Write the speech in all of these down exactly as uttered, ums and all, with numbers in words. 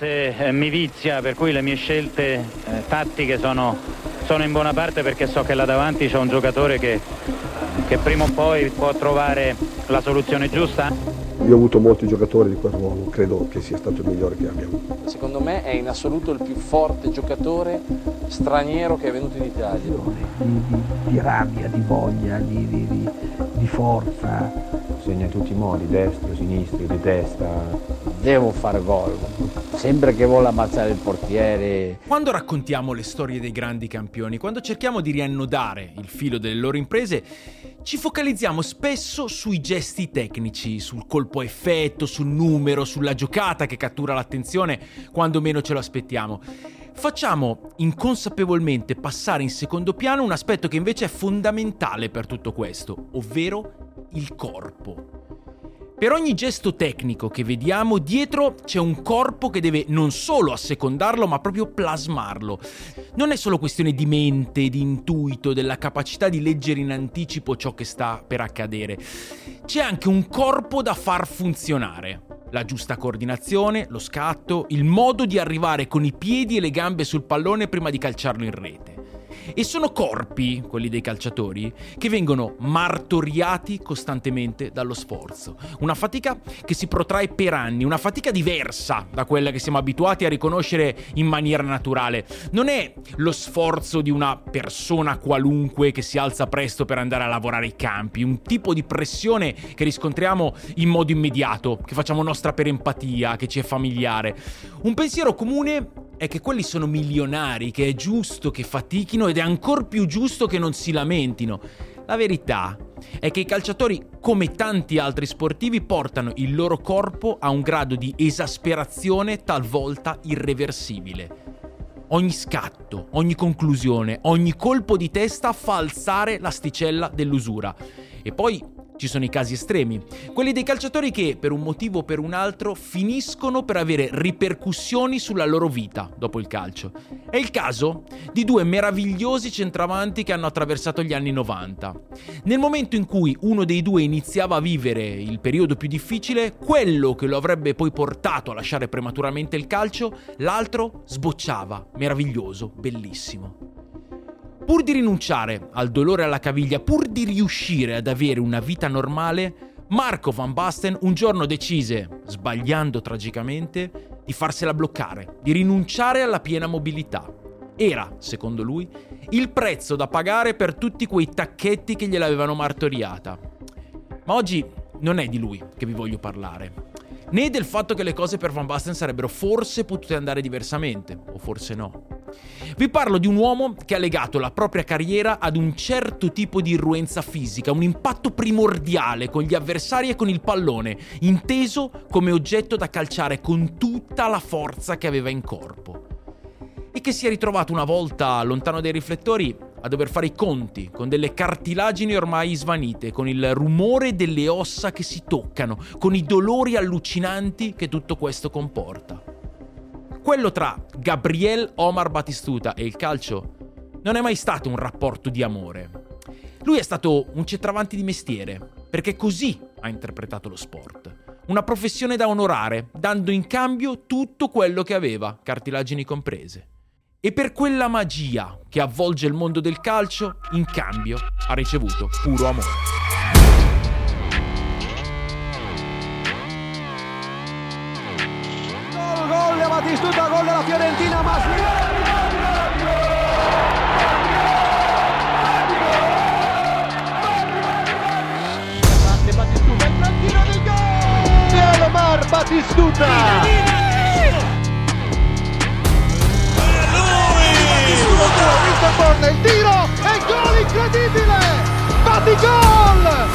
Eh, mi vizia, per cui le mie scelte eh, tattiche sono, sono in buona parte perché so che là davanti c'è un giocatore che, che prima o poi può trovare la soluzione giusta. Io ho avuto molti giocatori di quel ruolo, credo che sia stato il migliore che abbiamo. Secondo me è in assoluto il più forte giocatore straniero che è venuto in Italia. Di, di, di rabbia, di voglia, di, di, di, di forza. Segna in tutti i modi, destro, sinistro, di testa. Devo far gol, sembra che vuole ammazzare il portiere. Quando raccontiamo le storie dei grandi campioni, quando cerchiamo di riannodare il filo delle loro imprese, ci focalizziamo spesso sui gesti tecnici, sul colpo a effetto, sul numero, sulla giocata che cattura l'attenzione quando meno ce lo aspettiamo. Facciamo inconsapevolmente passare in secondo piano un aspetto che invece è fondamentale per tutto questo, ovvero il corpo. Per ogni gesto tecnico che vediamo, dietro c'è un corpo che deve non solo assecondarlo, ma proprio plasmarlo. Non è solo questione di mente, di intuito, della capacità di leggere in anticipo ciò che sta per accadere. C'è anche un corpo da far funzionare. La giusta coordinazione, lo scatto, il modo di arrivare con i piedi e le gambe sul pallone prima di calciarlo in rete. E sono corpi, quelli dei calciatori, che vengono martoriati costantemente dallo sforzo. Una fatica che si protrae per anni, una fatica diversa da quella che siamo abituati a riconoscere in maniera naturale. Non è lo sforzo di una persona qualunque che si alza presto per andare a lavorare i campi, un tipo di pressione che riscontriamo in modo immediato, che facciamo nostra per empatia, che ci è familiare. Un pensiero comune è che quelli sono milionari, che è giusto che fatichino ed è ancor più giusto che non si lamentino. La verità è che i calciatori, come tanti altri sportivi, portano il loro corpo a un grado di esasperazione talvolta irreversibile. Ogni scatto, ogni conclusione, ogni colpo di testa fa alzare l'asticella dell'usura. E poi ci sono i casi estremi, quelli dei calciatori che, per un motivo o per un altro, finiscono per avere ripercussioni sulla loro vita dopo il calcio. È il caso di due meravigliosi centravanti che hanno attraversato gli anni novanta. Nel momento in cui uno dei due iniziava a vivere il periodo più difficile, quello che lo avrebbe poi portato a lasciare prematuramente il calcio, l'altro sbocciava, meraviglioso, bellissimo. Pur di rinunciare al dolore alla caviglia, pur di riuscire ad avere una vita normale, Marco Van Basten un giorno decise, sbagliando tragicamente, di farsela bloccare, di rinunciare alla piena mobilità. Era, secondo lui, il prezzo da pagare per tutti quei tacchetti che gliel'avevano martoriata. Ma oggi non è di lui che vi voglio parlare, né del fatto che le cose per Van Basten sarebbero forse potute andare diversamente, o forse no. Vi parlo di un uomo che ha legato la propria carriera ad un certo tipo di irruenza fisica, un impatto primordiale con gli avversari e con il pallone, inteso come oggetto da calciare con tutta la forza che aveva in corpo. E che si è ritrovato una volta lontano dai riflettori a dover fare i conti con delle cartilagini ormai svanite, con il rumore delle ossa che si toccano, con i dolori allucinanti che tutto questo comporta. Quello tra Gabriel Omar Batistuta e il calcio non è mai stato un rapporto di amore. Lui è stato un centravanti di mestiere, perché così ha interpretato lo sport. Una professione da onorare, dando in cambio tutto quello che aveva, cartilagini comprese. E per quella magia che avvolge il mondo del calcio, in cambio ha ricevuto puro amore. Batistuta, gol della Fiorentina, ma Grande Batistuta, il gran tiro del gol! Gabriel Omar Batistuta! Per lui! Batistuta, Winterborn, il tiro e gol incredibile! Batigol!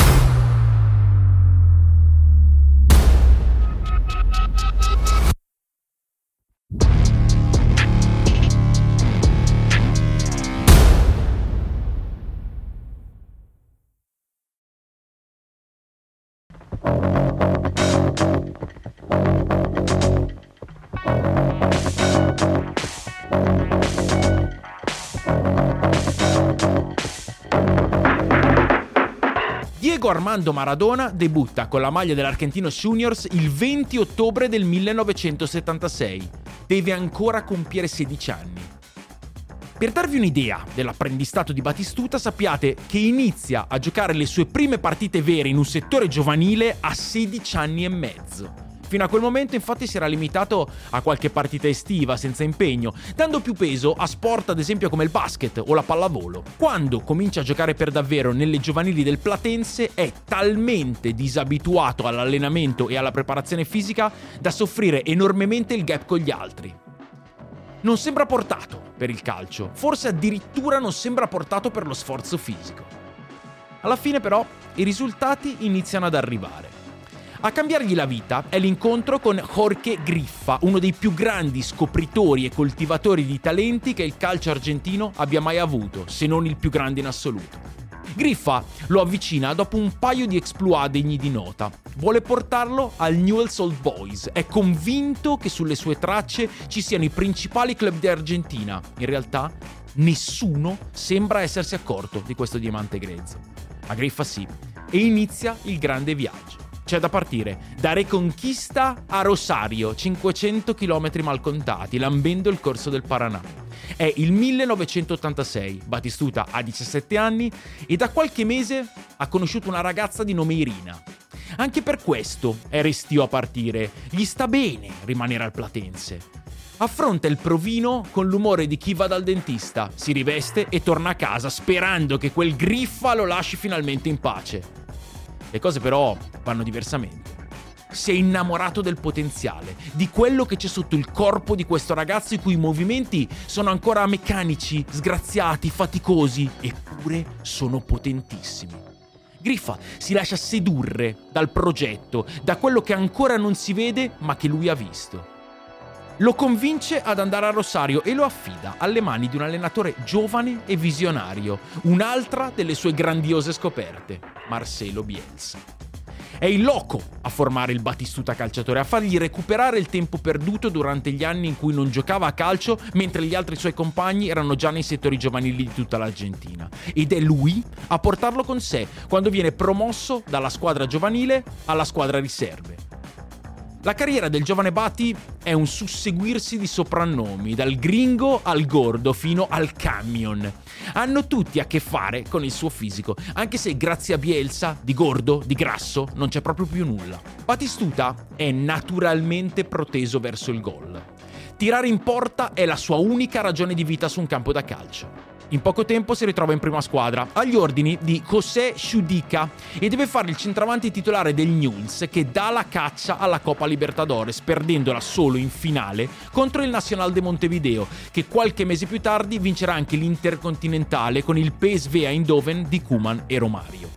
Diego Armando Maradona debutta con la maglia dell'Argentinos Juniors il venti ottobre del millenovecentosettantasei. deve ancora compiere sedici anni. Per darvi un'idea dell'apprendistato di Batistuta, sappiate che inizia a giocare le sue prime partite vere in un settore giovanile a sedici anni e mezzo. Fino a quel momento infatti si era limitato a qualche partita estiva senza impegno, dando più peso a sport ad esempio come il basket o la pallavolo. Quando comincia a giocare per davvero nelle giovanili del Platense è talmente disabituato all'allenamento e alla preparazione fisica da soffrire enormemente il gap con gli altri. Non sembra portato per il calcio, forse addirittura non sembra portato per lo sforzo fisico. Alla fine però i risultati iniziano ad arrivare. A cambiargli la vita è l'incontro con Jorge Griffa, uno dei più grandi scopritori e coltivatori di talenti che il calcio argentino abbia mai avuto, se non il più grande in assoluto. Griffa lo avvicina dopo un paio di exploit degni di nota. Vuole portarlo al Newell's Old Boys, è convinto che sulle sue tracce ci siano i principali club d'Argentina. In realtà nessuno sembra essersi accorto di questo diamante grezzo. Ma Griffa sì, e inizia il grande viaggio. C'è da partire da Reconquista a Rosario, cinquecento chilometri mal contati, lambendo il corso del Paraná. È il millenovecentottantasei, Batistuta ha diciassette anni e da qualche mese ha conosciuto una ragazza di nome Irina. Anche per questo è restio a partire, gli sta bene rimanere al Platense. Affronta il provino con l'umore di chi va dal dentista, si riveste e torna a casa sperando che quel Griffa lo lasci finalmente in pace. Le cose però vanno diversamente. Si è innamorato del potenziale, di quello che c'è sotto il corpo di questo ragazzo i cui movimenti sono ancora meccanici, sgraziati, faticosi, eppure sono potentissimi. Griffa si lascia sedurre dal progetto, da quello che ancora non si vede ma che lui ha visto. Lo convince ad andare a Rosario e lo affida alle mani di un allenatore giovane e visionario, un'altra delle sue grandiose scoperte, Marcelo Bielsa. È il loco a formare il Batistuta calciatore, a fargli recuperare il tempo perduto durante gli anni in cui non giocava a calcio, mentre gli altri suoi compagni erano già nei settori giovanili di tutta l'Argentina. Ed è lui a portarlo con sé quando viene promosso dalla squadra giovanile alla squadra riserve. La carriera del giovane Bati è un susseguirsi di soprannomi, dal gringo al gordo fino al camion. Hanno tutti a che fare con il suo fisico, anche se grazie a Bielsa, di gordo, di grasso, non c'è proprio più nulla. Batistuta è naturalmente proteso verso il gol. Tirare in porta è la sua unica ragione di vita su un campo da calcio. In poco tempo si ritrova in prima squadra, agli ordini di José Chudica, e deve fare il centravanti titolare del Ñuñez, che dà la caccia alla Copa Libertadores, perdendola solo in finale contro il Nacional de Montevideo, che qualche mese più tardi vincerà anche l'Intercontinentale con il P S V Eindhoven di Koeman e Romario.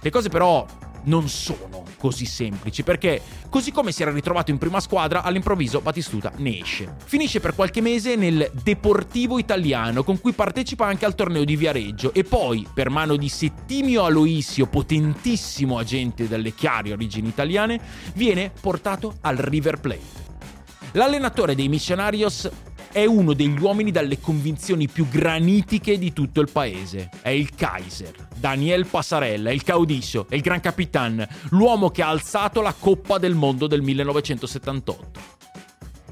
Le cose però non sono così semplici, perché così come si era ritrovato in prima squadra, all'improvviso Batistuta ne esce. Finisce per qualche mese nel Deportivo Italiano, con cui partecipa anche al torneo di Viareggio, e poi, per mano di Settimio Aloisio, potentissimo agente delle chiare origini italiane, viene portato al River Plate. L'allenatore dei Missionarios è uno degli uomini dalle convinzioni più granitiche di tutto il paese. È il Kaiser, Daniel Passarella, il caudillo, il gran capitan, l'uomo che ha alzato la Coppa del Mondo del millenovecentosettantotto.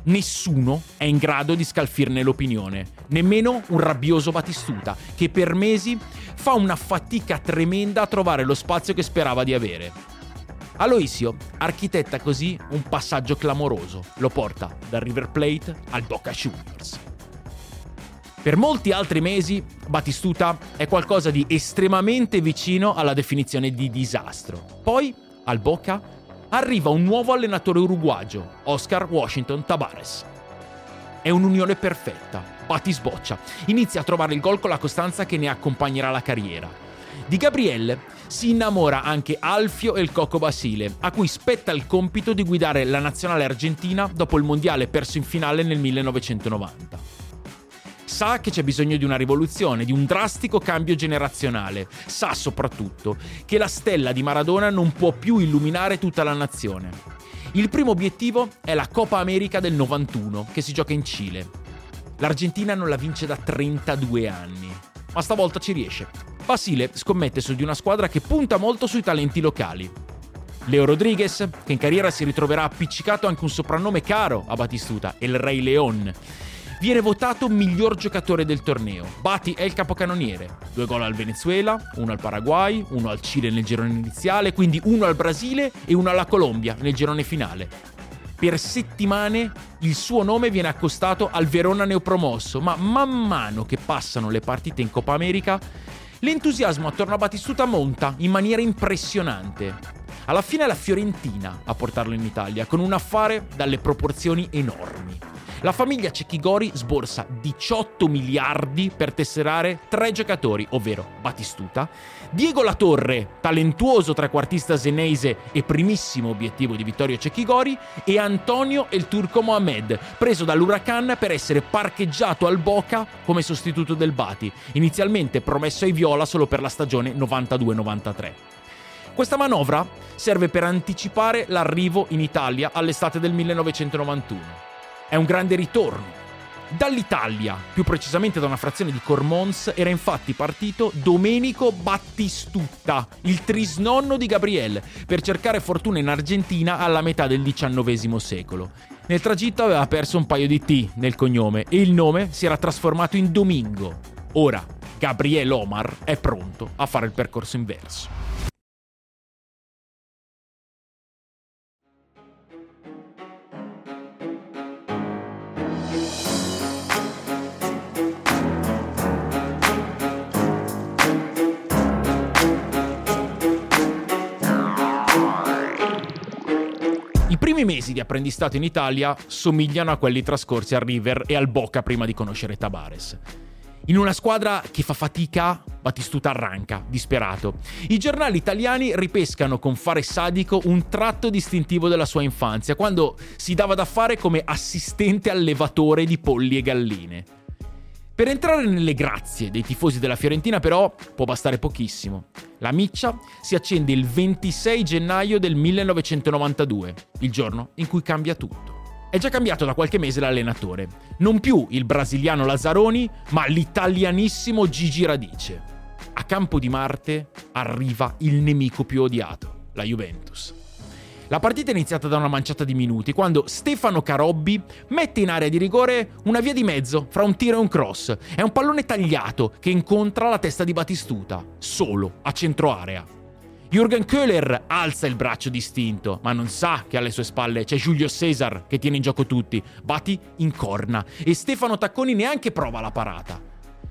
Nessuno è in grado di scalfirne l'opinione, nemmeno un rabbioso Batistuta, che per mesi fa una fatica tremenda a trovare lo spazio che sperava di avere. Aloisio architetta così un passaggio clamoroso, lo porta dal River Plate al Boca Juniors. Per molti altri mesi Batistuta è qualcosa di estremamente vicino alla definizione di disastro. Poi, al Boca, arriva un nuovo allenatore uruguagio, Oscar Washington Tabares. È un'unione perfetta, Bati sboccia, inizia a trovare il gol con la costanza che ne accompagnerà la carriera. Di Gabriel si innamora anche Alfio e il Coco Basile, a cui spetta il compito di guidare la nazionale argentina dopo il mondiale perso in finale nel millenovecentonovanta. Sa che c'è bisogno di una rivoluzione, di un drastico cambio generazionale. Sa soprattutto che la stella di Maradona non può più illuminare tutta la nazione. Il primo obiettivo è la Copa America del novantuno, che si gioca in Cile. L'Argentina non la vince da trentadue anni, ma stavolta ci riesce. Basile scommette su di una squadra che punta molto sui talenti locali. Leo Rodriguez, che in carriera si ritroverà appiccicato anche un soprannome caro a Batistuta, il Re León, viene votato miglior giocatore del torneo. Bati è il capocannoniere. Due gol al Venezuela, uno al Paraguay, uno al Cile nel girone iniziale, quindi uno al Brasile e uno alla Colombia nel girone finale. Per settimane il suo nome viene accostato al Verona neopromosso, ma man mano che passano le partite in Copa America, l'entusiasmo attorno a Batistuta monta in maniera impressionante. Alla fine è la Fiorentina a portarlo in Italia, con un affare dalle proporzioni enormi. La famiglia Cecchi Gori sborsa diciotto miliardi per tesserare tre giocatori, ovvero Batistuta, Diego Latorre, talentuoso trequartista senese e primissimo obiettivo di Vittorio Cecchi Gori, e Antonio El Turco Mohamed, preso dall'Huracan per essere parcheggiato al Boca come sostituto del Bati, inizialmente promesso ai viola solo per la stagione novantadue novantatré. Questa manovra serve per anticipare l'arrivo in Italia all'estate del millenovecentonovantuno. È un grande ritorno. Dall'Italia, più precisamente da una frazione di Cormons, era infatti partito Domenico Batistuta, il trisnonno di Gabriel, per cercare fortuna in Argentina alla metà del diciannovesimo secolo. Nel tragitto aveva perso un paio di T nel cognome e il nome si era trasformato in Domingo. Ora, Gabriel Omar è pronto a fare il percorso inverso. I primi mesi di apprendistato in Italia somigliano a quelli trascorsi a River e al Boca prima di conoscere Tabares. In una squadra che fa fatica, Batistuta arranca, disperato. I giornali italiani ripescano con fare sadico un tratto distintivo della sua infanzia, quando si dava da fare come assistente allevatore di polli e galline. Per entrare nelle grazie dei tifosi della Fiorentina, però, può bastare pochissimo. La miccia si accende il ventisei gennaio del millenovecentonovantadue, il giorno in cui cambia tutto. È già cambiato da qualche mese l'allenatore. Non più il brasiliano Lazzaroni, ma l'italianissimo Gigi Radice. A Campo di Marte arriva il nemico più odiato, la Juventus. La partita è iniziata da una manciata di minuti, quando Stefano Carobbi mette in area di rigore una via di mezzo fra un tiro e un cross. È un pallone tagliato che incontra la testa di Batistuta, solo a centro area. Jürgen Köhler alza il braccio distinto, ma non sa che alle sue spalle c'è Giulio Cesar che tiene in gioco tutti. Bati incorna e Stefano Tacconi neanche prova la parata.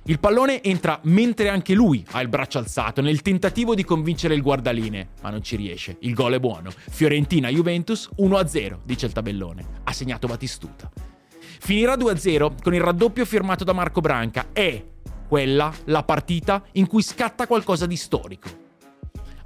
Il pallone entra mentre anche lui ha il braccio alzato nel tentativo di convincere il guardalinee, ma non ci riesce. Il gol è buono. Fiorentina-Juventus uno a zero, dice il tabellone. Ha segnato Batistuta. Finirà due a zero con il raddoppio firmato da Marco Branca. È quella la partita in cui scatta qualcosa di storico.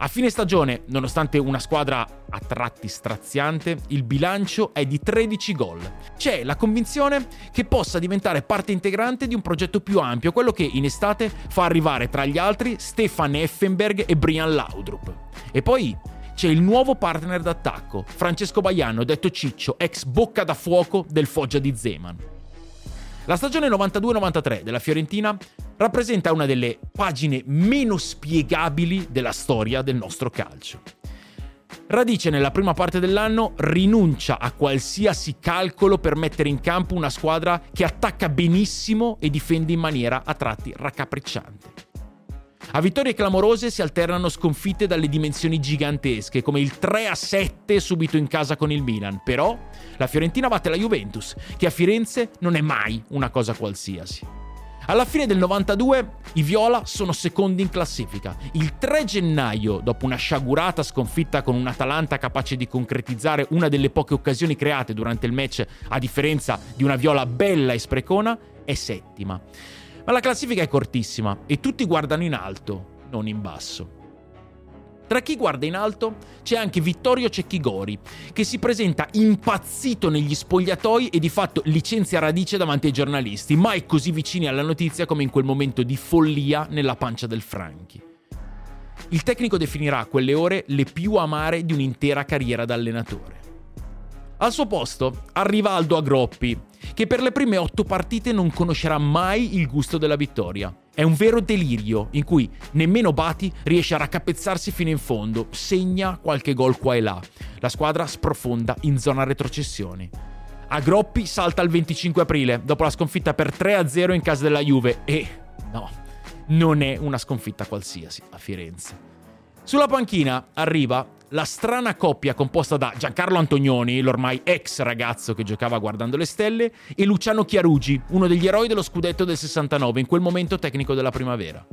A fine stagione, nonostante una squadra a tratti straziante, il bilancio è di tredici gol. C'è la convinzione che possa diventare parte integrante di un progetto più ampio, quello che in estate fa arrivare tra gli altri Stefan Effenberg e Brian Laudrup. E poi c'è il nuovo partner d'attacco, Francesco Baiano, detto Ciccio, ex bocca da fuoco del Foggia di Zeman. La stagione novantadue novantatré della Fiorentina rappresenta una delle pagine meno spiegabili della storia del nostro calcio. Radice nella prima parte dell'anno rinuncia a qualsiasi calcolo per mettere in campo una squadra che attacca benissimo e difende in maniera a tratti raccapricciante. A vittorie clamorose si alternano sconfitte dalle dimensioni gigantesche, come il tre a sette subito in casa con il Milan. Però la Fiorentina batte la Juventus, che a Firenze non è mai una cosa qualsiasi. Alla fine del novantadue i viola sono secondi in classifica. Il tre gennaio, dopo una sciagurata sconfitta con un Atalanta capace di concretizzare una delle poche occasioni create durante il match, a differenza di una viola bella e sprecona, è settima. Ma la classifica è cortissima e tutti guardano in alto, non in basso. Tra chi guarda in alto c'è anche Vittorio Cecchi Gori, che si presenta impazzito negli spogliatoi e di fatto licenzia Radice davanti ai giornalisti, mai così vicini alla notizia come in quel momento di follia nella pancia del Franchi. Il tecnico definirà quelle ore le più amare di un'intera carriera da allenatore. Al suo posto arriva Aldo Agroppi, che per le prime otto partite non conoscerà mai il gusto della vittoria. È un vero delirio in cui nemmeno Bati riesce a raccapezzarsi fino in fondo, segna qualche gol qua e là. La squadra sprofonda in zona retrocessione. Agroppi salta il venticinque aprile, dopo la sconfitta per tre a zero in casa della Juve e, no, non è una sconfitta qualsiasi a Firenze. Sulla panchina arriva la strana coppia composta da Giancarlo Antonioni, l'ormai ex ragazzo che giocava guardando le stelle, e Luciano Chiarugi, uno degli eroi dello scudetto del sessantanove, in quel momento tecnico della primavera.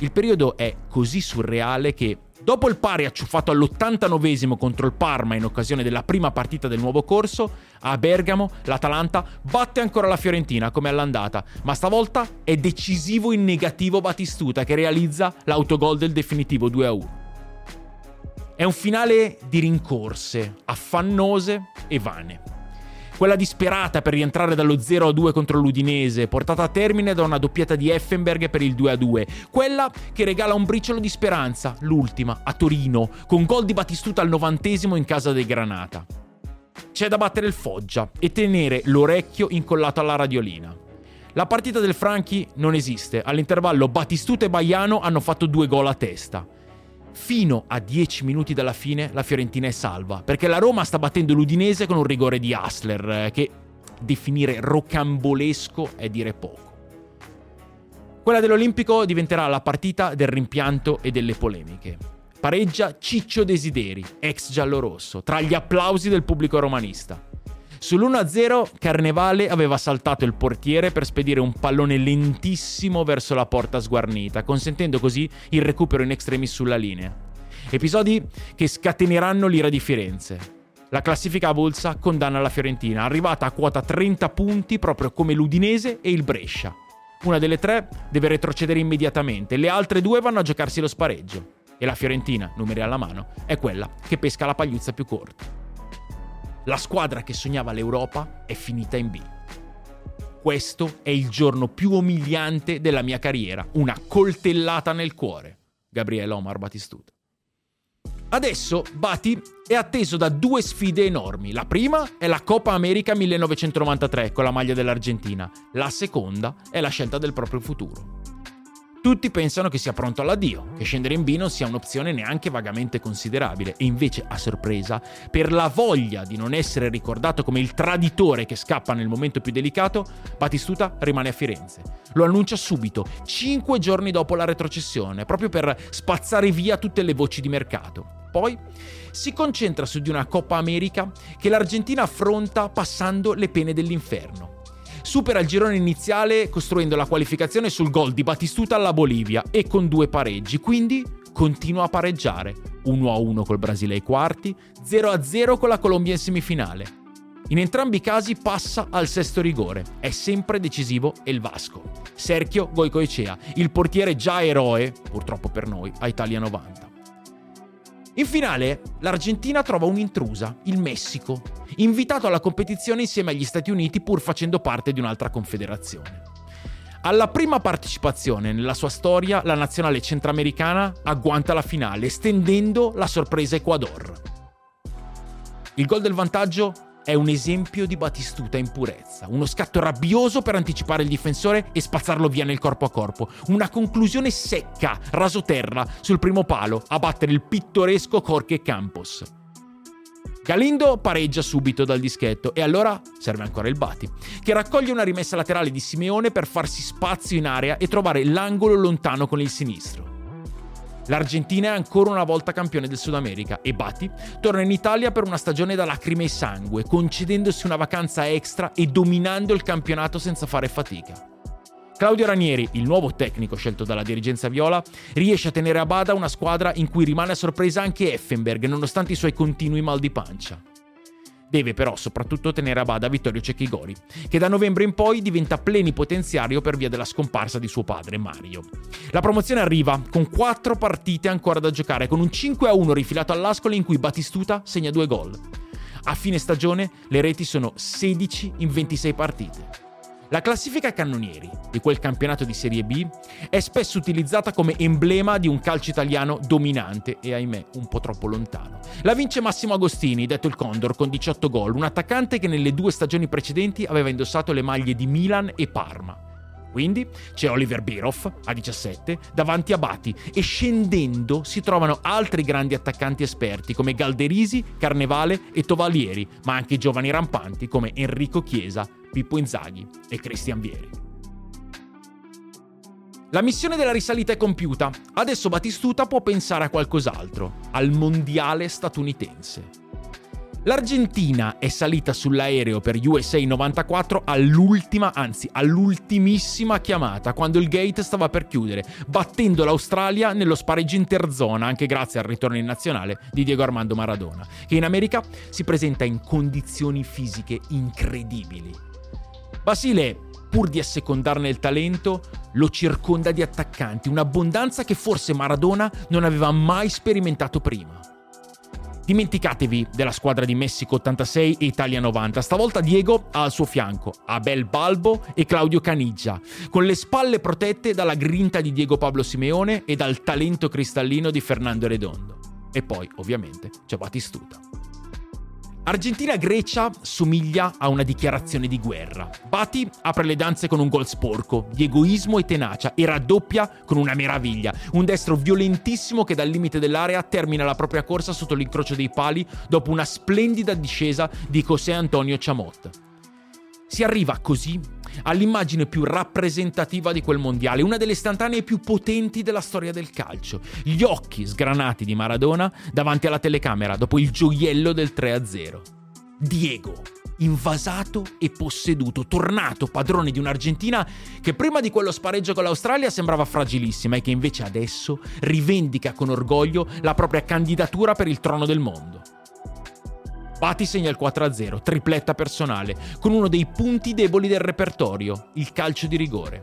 Il periodo è così surreale che, dopo il pari acciuffato all'ottantanovesimo contro il Parma in occasione della prima partita del nuovo corso, a Bergamo l'Atalanta batte ancora la Fiorentina come all'andata, ma stavolta è decisivo in negativo Batistuta, che realizza l'autogol del definitivo due a uno. È un finale di rincorse, affannose e vane. Quella disperata per rientrare dallo zero a due contro l'Udinese, portata a termine da una doppietta di Effenberg per il due a due. Quella che regala un briciolo di speranza, l'ultima, a Torino, con gol di Batistuta al novantesimo in casa dei Granata. C'è da battere il Foggia e tenere l'orecchio incollato alla radiolina. La partita del Franchi non esiste. All'intervallo Batistuta e Baiano hanno fatto due gol a testa. Fino a dieci minuti dalla fine la Fiorentina è salva, perché la Roma sta battendo l'Udinese con un rigore di Hassler, che definire rocambolesco è dire poco. Quella dell'Olimpico diventerà la partita del rimpianto e delle polemiche. Pareggia Ciccio Desideri, ex giallorosso, tra gli applausi del pubblico romanista. Sull'uno a zero Carnevale aveva saltato il portiere per spedire un pallone lentissimo verso la porta sguarnita, consentendo così il recupero in extremis sulla linea. Episodi che scateneranno l'ira di Firenze. La classifica avulsa condanna la Fiorentina, arrivata a quota trenta punti proprio come l'Udinese e il Brescia. Una delle tre deve retrocedere immediatamente, le altre due vanno a giocarsi lo spareggio. E la Fiorentina, numeri alla mano, è quella che pesca la pagliuzza più corta. La squadra che sognava l'Europa è finita in B. Questo è il giorno più umiliante della mia carriera, una coltellata nel cuore. Gabriel Omar Batistuta. Adesso Bati è atteso da due sfide enormi. La prima è la Copa America millenovecentonovantatré con la maglia dell'Argentina. La seconda è la scelta del proprio futuro. Tutti pensano che sia pronto all'addio, che scendere in B non sia un'opzione neanche vagamente considerabile, e invece, a sorpresa, per la voglia di non essere ricordato come il traditore che scappa nel momento più delicato, Batistuta rimane a Firenze. Lo annuncia subito, cinque giorni dopo la retrocessione, proprio per spazzare via tutte le voci di mercato. Poi si concentra su di una Coppa America che l'Argentina affronta passando le pene dell'inferno. Supera il girone iniziale costruendo la qualificazione sul gol di Batistuta alla Bolivia e con due pareggi, quindi continua a pareggiare, uno a uno col Brasile ai quarti, zero a zero con la Colombia in semifinale. In entrambi i casi passa al sesto rigore, è sempre decisivo El Vasco, Sergio Goicoechea, il portiere già eroe, purtroppo per noi, a Italia novanta. In finale, l'Argentina trova un'intrusa, il Messico, invitato alla competizione insieme agli Stati Uniti pur facendo parte di un'altra confederazione. Alla prima partecipazione nella sua storia, la nazionale centroamericana agguanta la finale, stendendo la sorpresa Ecuador. Il gol del vantaggio è un esempio di Batistuta in purezza, uno scatto rabbioso per anticipare il difensore e spazzarlo via nel corpo a corpo, una conclusione secca, rasoterra, sul primo palo, a battere il pittoresco Jorge Campos. Galindo pareggia subito dal dischetto e allora serve ancora il Bati, che raccoglie una rimessa laterale di Simeone per farsi spazio in area e trovare l'angolo lontano con il sinistro. L'Argentina è ancora una volta campione del Sud America e Bati torna in Italia per una stagione da lacrime e sangue, concedendosi una vacanza extra e dominando il campionato senza fare fatica. Claudio Ranieri, il nuovo tecnico scelto dalla dirigenza viola, riesce a tenere a bada una squadra in cui rimane a sorpresa anche Effenberg, nonostante i suoi continui mal di pancia. Deve però soprattutto tenere a bada Vittorio Cecchi Gori, che da novembre in poi diventa plenipotenziario per via della scomparsa di suo padre Mario. La promozione arriva con quattro partite ancora da giocare, con un cinque a uno rifilato all'Ascoli in cui Batistuta segna due gol. A fine stagione le reti sono sedici in ventisei partite. La classifica cannonieri di quel campionato di Serie B è spesso utilizzata come emblema di un calcio italiano dominante e, ahimè, un po' troppo lontano. La vince Massimo Agostini, detto il Condor, con diciotto gol, un attaccante che nelle due stagioni precedenti aveva indossato le maglie di Milan e Parma. Quindi c'è Oliver Bierhoff a diciassette davanti a Bati e scendendo si trovano altri grandi attaccanti esperti come Galderisi, Carnevale e Tovalieri, ma anche giovani rampanti come Enrico Chiesa, Pippo Inzaghi e Cristian Vieri. La missione della risalita è compiuta, adesso Batistuta può pensare a qualcos'altro, al mondiale statunitense. L'Argentina è salita sull'aereo per U S A novantaquattro all'ultima, anzi all'ultimissima chiamata, quando il gate stava per chiudere, battendo l'Australia nello spareggio interzona, anche grazie al ritorno in nazionale di Diego Armando Maradona, che in America si presenta in condizioni fisiche incredibili. Basile, pur di assecondarne il talento, lo circonda di attaccanti, un'abbondanza che forse Maradona non aveva mai sperimentato prima. Dimenticatevi della squadra di Messico ottantasei e Italia novanta, stavolta Diego ha al suo fianco Abel Balbo e Claudio Caniggia, con le spalle protette dalla grinta di Diego Pablo Simeone e dal talento cristallino di Fernando Redondo. E poi, ovviamente, c'è Batistuta. Argentina-Grecia somiglia a una dichiarazione di guerra. Bati apre le danze con un gol sporco, di egoismo e tenacia, e raddoppia con una meraviglia. Un destro violentissimo che dal limite dell'area termina la propria corsa sotto l'incrocio dei pali dopo una splendida discesa di José Antonio Chamot. Si arriva così all'immagine più rappresentativa di quel mondiale, una delle istantanee più potenti della storia del calcio. Gli occhi sgranati di Maradona davanti alla telecamera dopo il gioiello del tre a zero. Diego, invasato e posseduto, tornato padrone di un'Argentina che prima di quello spareggio con l'Australia sembrava fragilissima e che invece adesso rivendica con orgoglio la propria candidatura per il trono del mondo. Bati segna il quattro a zero, tripletta personale, con uno dei punti deboli del repertorio, il calcio di rigore.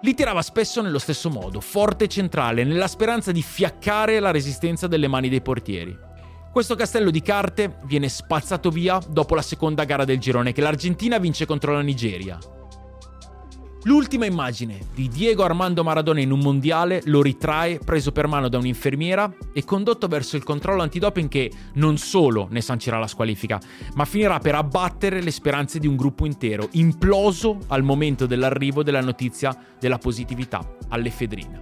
Li tirava spesso nello stesso modo, forte e centrale, nella speranza di fiaccare la resistenza delle mani dei portieri. Questo castello di carte viene spazzato via dopo la seconda gara del girone, che l'Argentina vince contro la Nigeria. L'ultima immagine di Diego Armando Maradona in un mondiale lo ritrae preso per mano da un'infermiera e condotto verso il controllo antidoping che non solo ne sancirà la squalifica, ma finirà per abbattere le speranze di un gruppo intero, imploso al momento dell'arrivo della notizia della positività all'efedrina.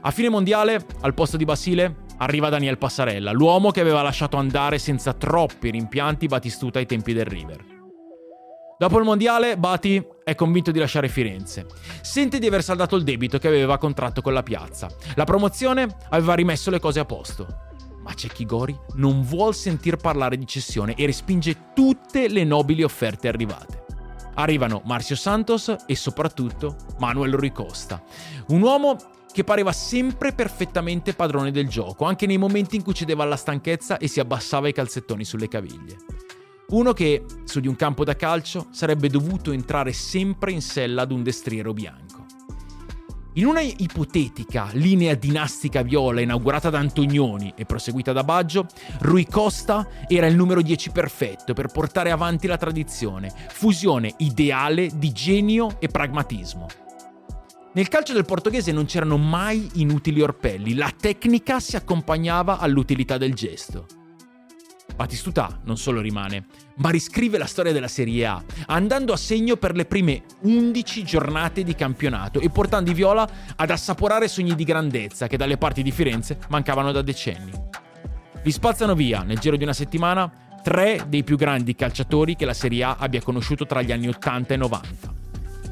A fine mondiale, al posto di Basile, arriva Daniel Passarella, l'uomo che aveva lasciato andare senza troppi rimpianti Batistuta ai tempi del River. Dopo il mondiale, Bati è convinto di lasciare Firenze. Sente di aver saldato il debito che aveva contratto con la piazza. La promozione aveva rimesso le cose a posto. Ma Cecchi Gori non vuol sentir parlare di cessione e respinge tutte le nobili offerte arrivate. Arrivano Marcio Santos e soprattutto Manuel Ricosta, un uomo che pareva sempre perfettamente padrone del gioco, anche nei momenti in cui cedeva alla stanchezza e si abbassava i calzettoni sulle caviglie. Uno che, su di un campo da calcio, sarebbe dovuto entrare sempre in sella ad un destriero bianco. In una ipotetica linea dinastica viola inaugurata da Antonioni e proseguita da Baggio, Rui Costa era il numero dieci perfetto per portare avanti la tradizione, fusione ideale di genio e pragmatismo. Nel calcio del portoghese non c'erano mai inutili orpelli, la tecnica si accompagnava all'utilità del gesto. Batistuta non solo rimane, ma riscrive la storia della Serie A, andando a segno per le prime undici giornate di campionato e portando i viola ad assaporare sogni di grandezza che dalle parti di Firenze mancavano da decenni. Li spazzano via, nel giro di una settimana, tre dei più grandi calciatori che la Serie A abbia conosciuto tra gli anni ottanta e novanta.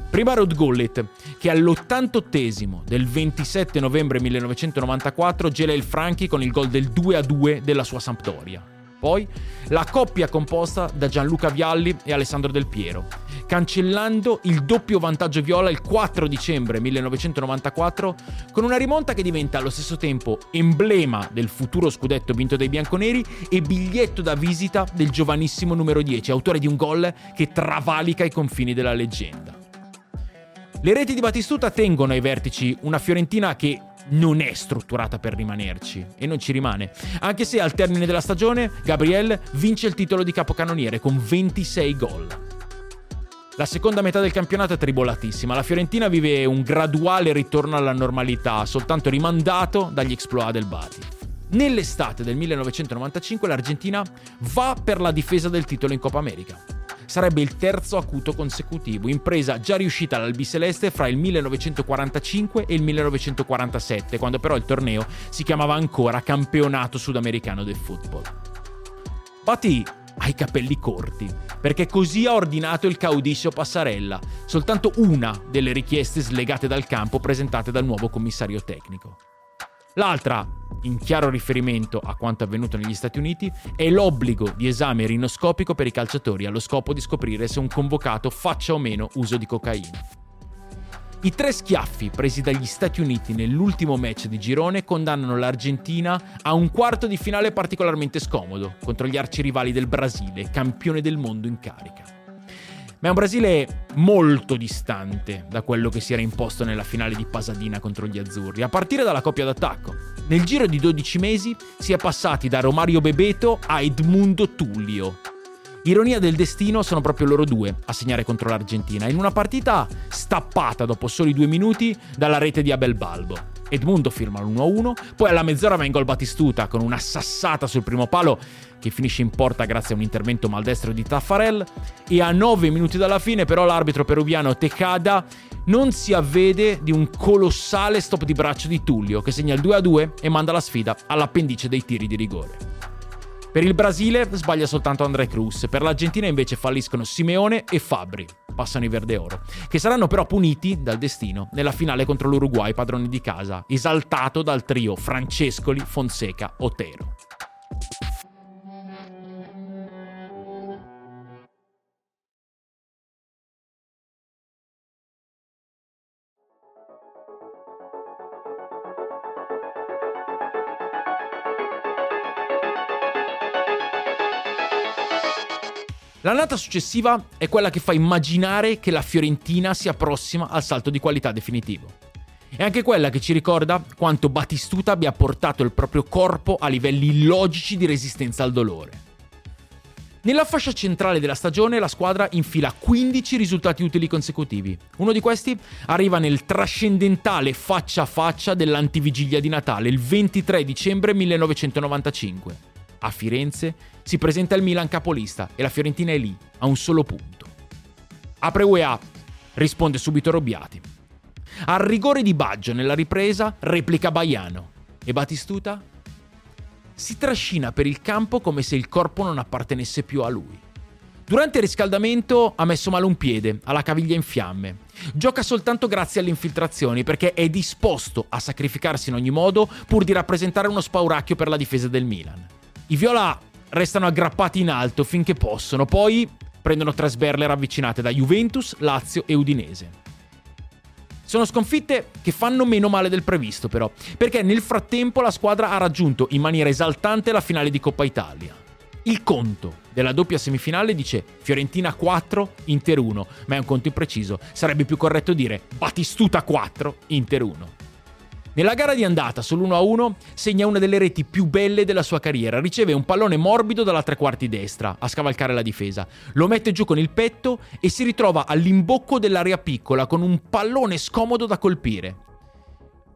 Prima Rod Gullit, che all'ottantottesimo del ventisette novembre millenovecentonovantaquattro gela il Franchi con il gol del due a due della sua Sampdoria. Poi la coppia composta da Gianluca Vialli e Alessandro Del Piero, cancellando il doppio vantaggio viola il quattro dicembre millenovecentonovantaquattro con una rimonta che diventa allo stesso tempo emblema del futuro scudetto vinto dai bianconeri e biglietto da visita del giovanissimo numero dieci, autore di un gol che travalica i confini della leggenda. Le reti di Batistuta tengono ai vertici una Fiorentina che non è strutturata per rimanerci e non ci rimane, anche se al termine della stagione Gabriel vince il titolo di capocannoniere con ventisei gol. La seconda metà del campionato è tribolatissima. La Fiorentina vive un graduale ritorno alla normalità, soltanto rimandato dagli exploit del Bati. Nell'estate del millenovecentonovantacinque l'Argentina va per la difesa del titolo in Copa America. Sarebbe il terzo acuto consecutivo, impresa già riuscita all'Albiceleste fra il millenovecentoquarantacinque e il millenovecentoquarantasette, quando però il torneo si chiamava ancora Campionato Sudamericano del Football. Bati ha i capelli corti, perché così ha ordinato il caudillo Passarella, soltanto una delle richieste slegate dal campo presentate dal nuovo commissario tecnico. L'altra, in chiaro riferimento a quanto avvenuto negli Stati Uniti, è l'obbligo di esame rinoscopico per i calciatori allo scopo di scoprire se un convocato faccia o meno uso di cocaina. I tre schiaffi presi dagli Stati Uniti nell'ultimo match di girone condannano l'Argentina a un quarto di finale particolarmente scomodo contro gli arcirivali del Brasile, campione del mondo in carica. Ma è un Brasile molto distante da quello che si era imposto nella finale di Pasadena contro gli azzurri, a partire dalla coppia d'attacco. Nel giro di dodici mesi si è passati da Romario Bebeto a Edmundo Tullio. Ironia del destino, sono proprio loro due a segnare contro l'Argentina, in una partita stappata dopo soli due minuti dalla rete di Abel Balbo. Edmundo firma l'uno a uno, poi alla mezz'ora va in gol Batistuta con una sassata sul primo palo che finisce in porta grazie a un intervento maldestro di Taffarel, e a nove minuti dalla fine però l'arbitro peruviano Tecada non si avvede di un colossale stop di braccio di Tullio che segna il due a due e manda la sfida all'appendice dei tiri di rigore. Per il Brasile sbaglia soltanto André Cruz, per l'Argentina invece falliscono Simeone e Fabri, passano i verde-oro, che saranno però puniti dal destino nella finale contro l'Uruguay padroni di casa, esaltato dal trio Francescoli, Fonseca, Otero. L'annata successiva è quella che fa immaginare che la Fiorentina sia prossima al salto di qualità definitivo. È anche quella che ci ricorda quanto Batistuta abbia portato il proprio corpo a livelli illogici di resistenza al dolore. Nella fascia centrale della stagione la squadra infila quindici risultati utili consecutivi. Uno di questi arriva nel trascendentale faccia a faccia dell'antivigilia di Natale, il ventitré dicembre millenovecentonovantacinque. A Firenze si presenta il Milan capolista e la Fiorentina è lì, a un solo punto. Apre U E A, risponde subito Robbiati. Al rigore di Baggio nella ripresa replica Baiano. E Batistuta? Si trascina per il campo come se il corpo non appartenesse più a lui. Durante il riscaldamento ha messo male un piede, ha la caviglia in fiamme. Gioca soltanto grazie alle infiltrazioni perché è disposto a sacrificarsi in ogni modo pur di rappresentare uno spauracchio per la difesa del Milan. I viola restano aggrappati in alto finché possono, poi prendono tre sberle ravvicinate da Juventus, Lazio e Udinese. Sono sconfitte che fanno meno male del previsto però, perché nel frattempo la squadra ha raggiunto in maniera esaltante la finale di Coppa Italia. Il conto della doppia semifinale dice Fiorentina quattro, Inter uno, ma è un conto impreciso, sarebbe più corretto dire Batistuta quattro, Inter uno. Nella gara di andata, sull'uno a uno, segna una delle reti più belle della sua carriera. Riceve un pallone morbido dalla tre quarti destra a scavalcare la difesa. Lo mette giù con il petto e si ritrova all'imbocco dell'area piccola con un pallone scomodo da colpire.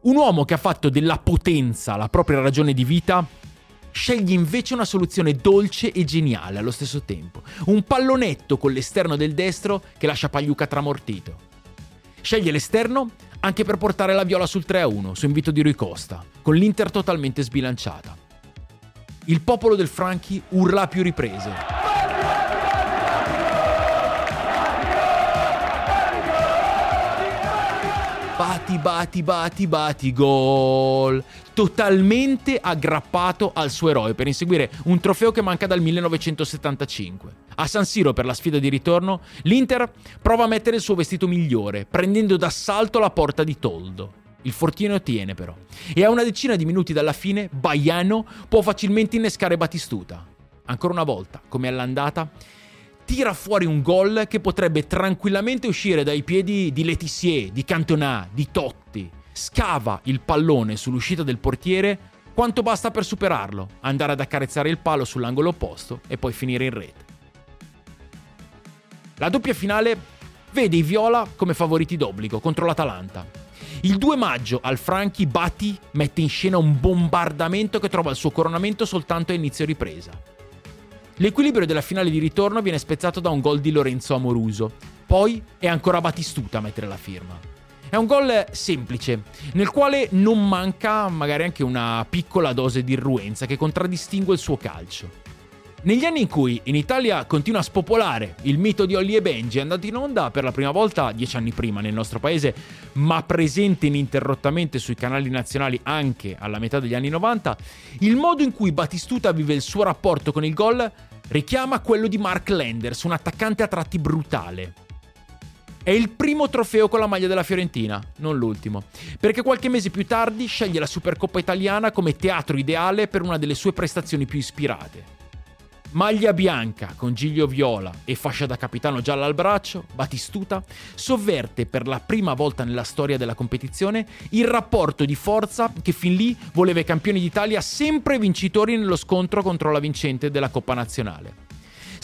Un uomo che ha fatto della potenza la propria ragione di vita sceglie invece una soluzione dolce e geniale allo stesso tempo. Un pallonetto con l'esterno del destro che lascia Pagliuca tramortito. Sceglie l'esterno anche per portare la viola sul tre a uno, su invito di Rui Costa, con l'Inter totalmente sbilanciata. Il popolo del Franchi urla a più riprese. Bati, bati, bati, bati, gol! Totalmente aggrappato al suo eroe per inseguire un trofeo che manca dal millenovecentosettantacinque. A San Siro per la sfida di ritorno, l'Inter prova a mettere il suo vestito migliore, prendendo d'assalto la porta di Toldo. Il fortino tiene però, e a una decina di minuti dalla fine Baiano può facilmente innescare Batistuta. Ancora una volta, come all'andata, tira fuori un gol che potrebbe tranquillamente uscire dai piedi di Letizier, di Cantona, di Totti. Scava il pallone sull'uscita del portiere quanto basta per superarlo, andare ad accarezzare il palo sull'angolo opposto e poi finire in rete. La doppia finale vede i viola come favoriti d'obbligo contro l'Atalanta. Il due maggio al Franchi Bati mette in scena un bombardamento che trova il suo coronamento soltanto a inizio ripresa. L'equilibrio della finale di ritorno viene spezzato da un gol di Lorenzo Amoruso, poi è ancora Batistuta a mettere la firma. È un gol semplice, nel quale non manca magari anche una piccola dose di irruenza che contraddistingue il suo calcio. Negli anni in cui in Italia continua a spopolare il mito di Holly e Benji, andato in onda per la prima volta dieci anni prima nel nostro paese, ma presente ininterrottamente sui canali nazionali anche alla metà degli anni novanta, il modo in cui Batistuta vive il suo rapporto con il gol richiama quello di Mark Landers, un attaccante a tratti brutale. È il primo trofeo con la maglia della Fiorentina, non l'ultimo, perché qualche mese più tardi sceglie la Supercoppa italiana come teatro ideale per una delle sue prestazioni più ispirate. Maglia bianca con giglio viola e fascia da capitano gialla al braccio, Batistuta sovverte per la prima volta nella storia della competizione il rapporto di forza che fin lì voleva i campioni d'Italia sempre vincitori nello scontro contro la vincente della Coppa Nazionale.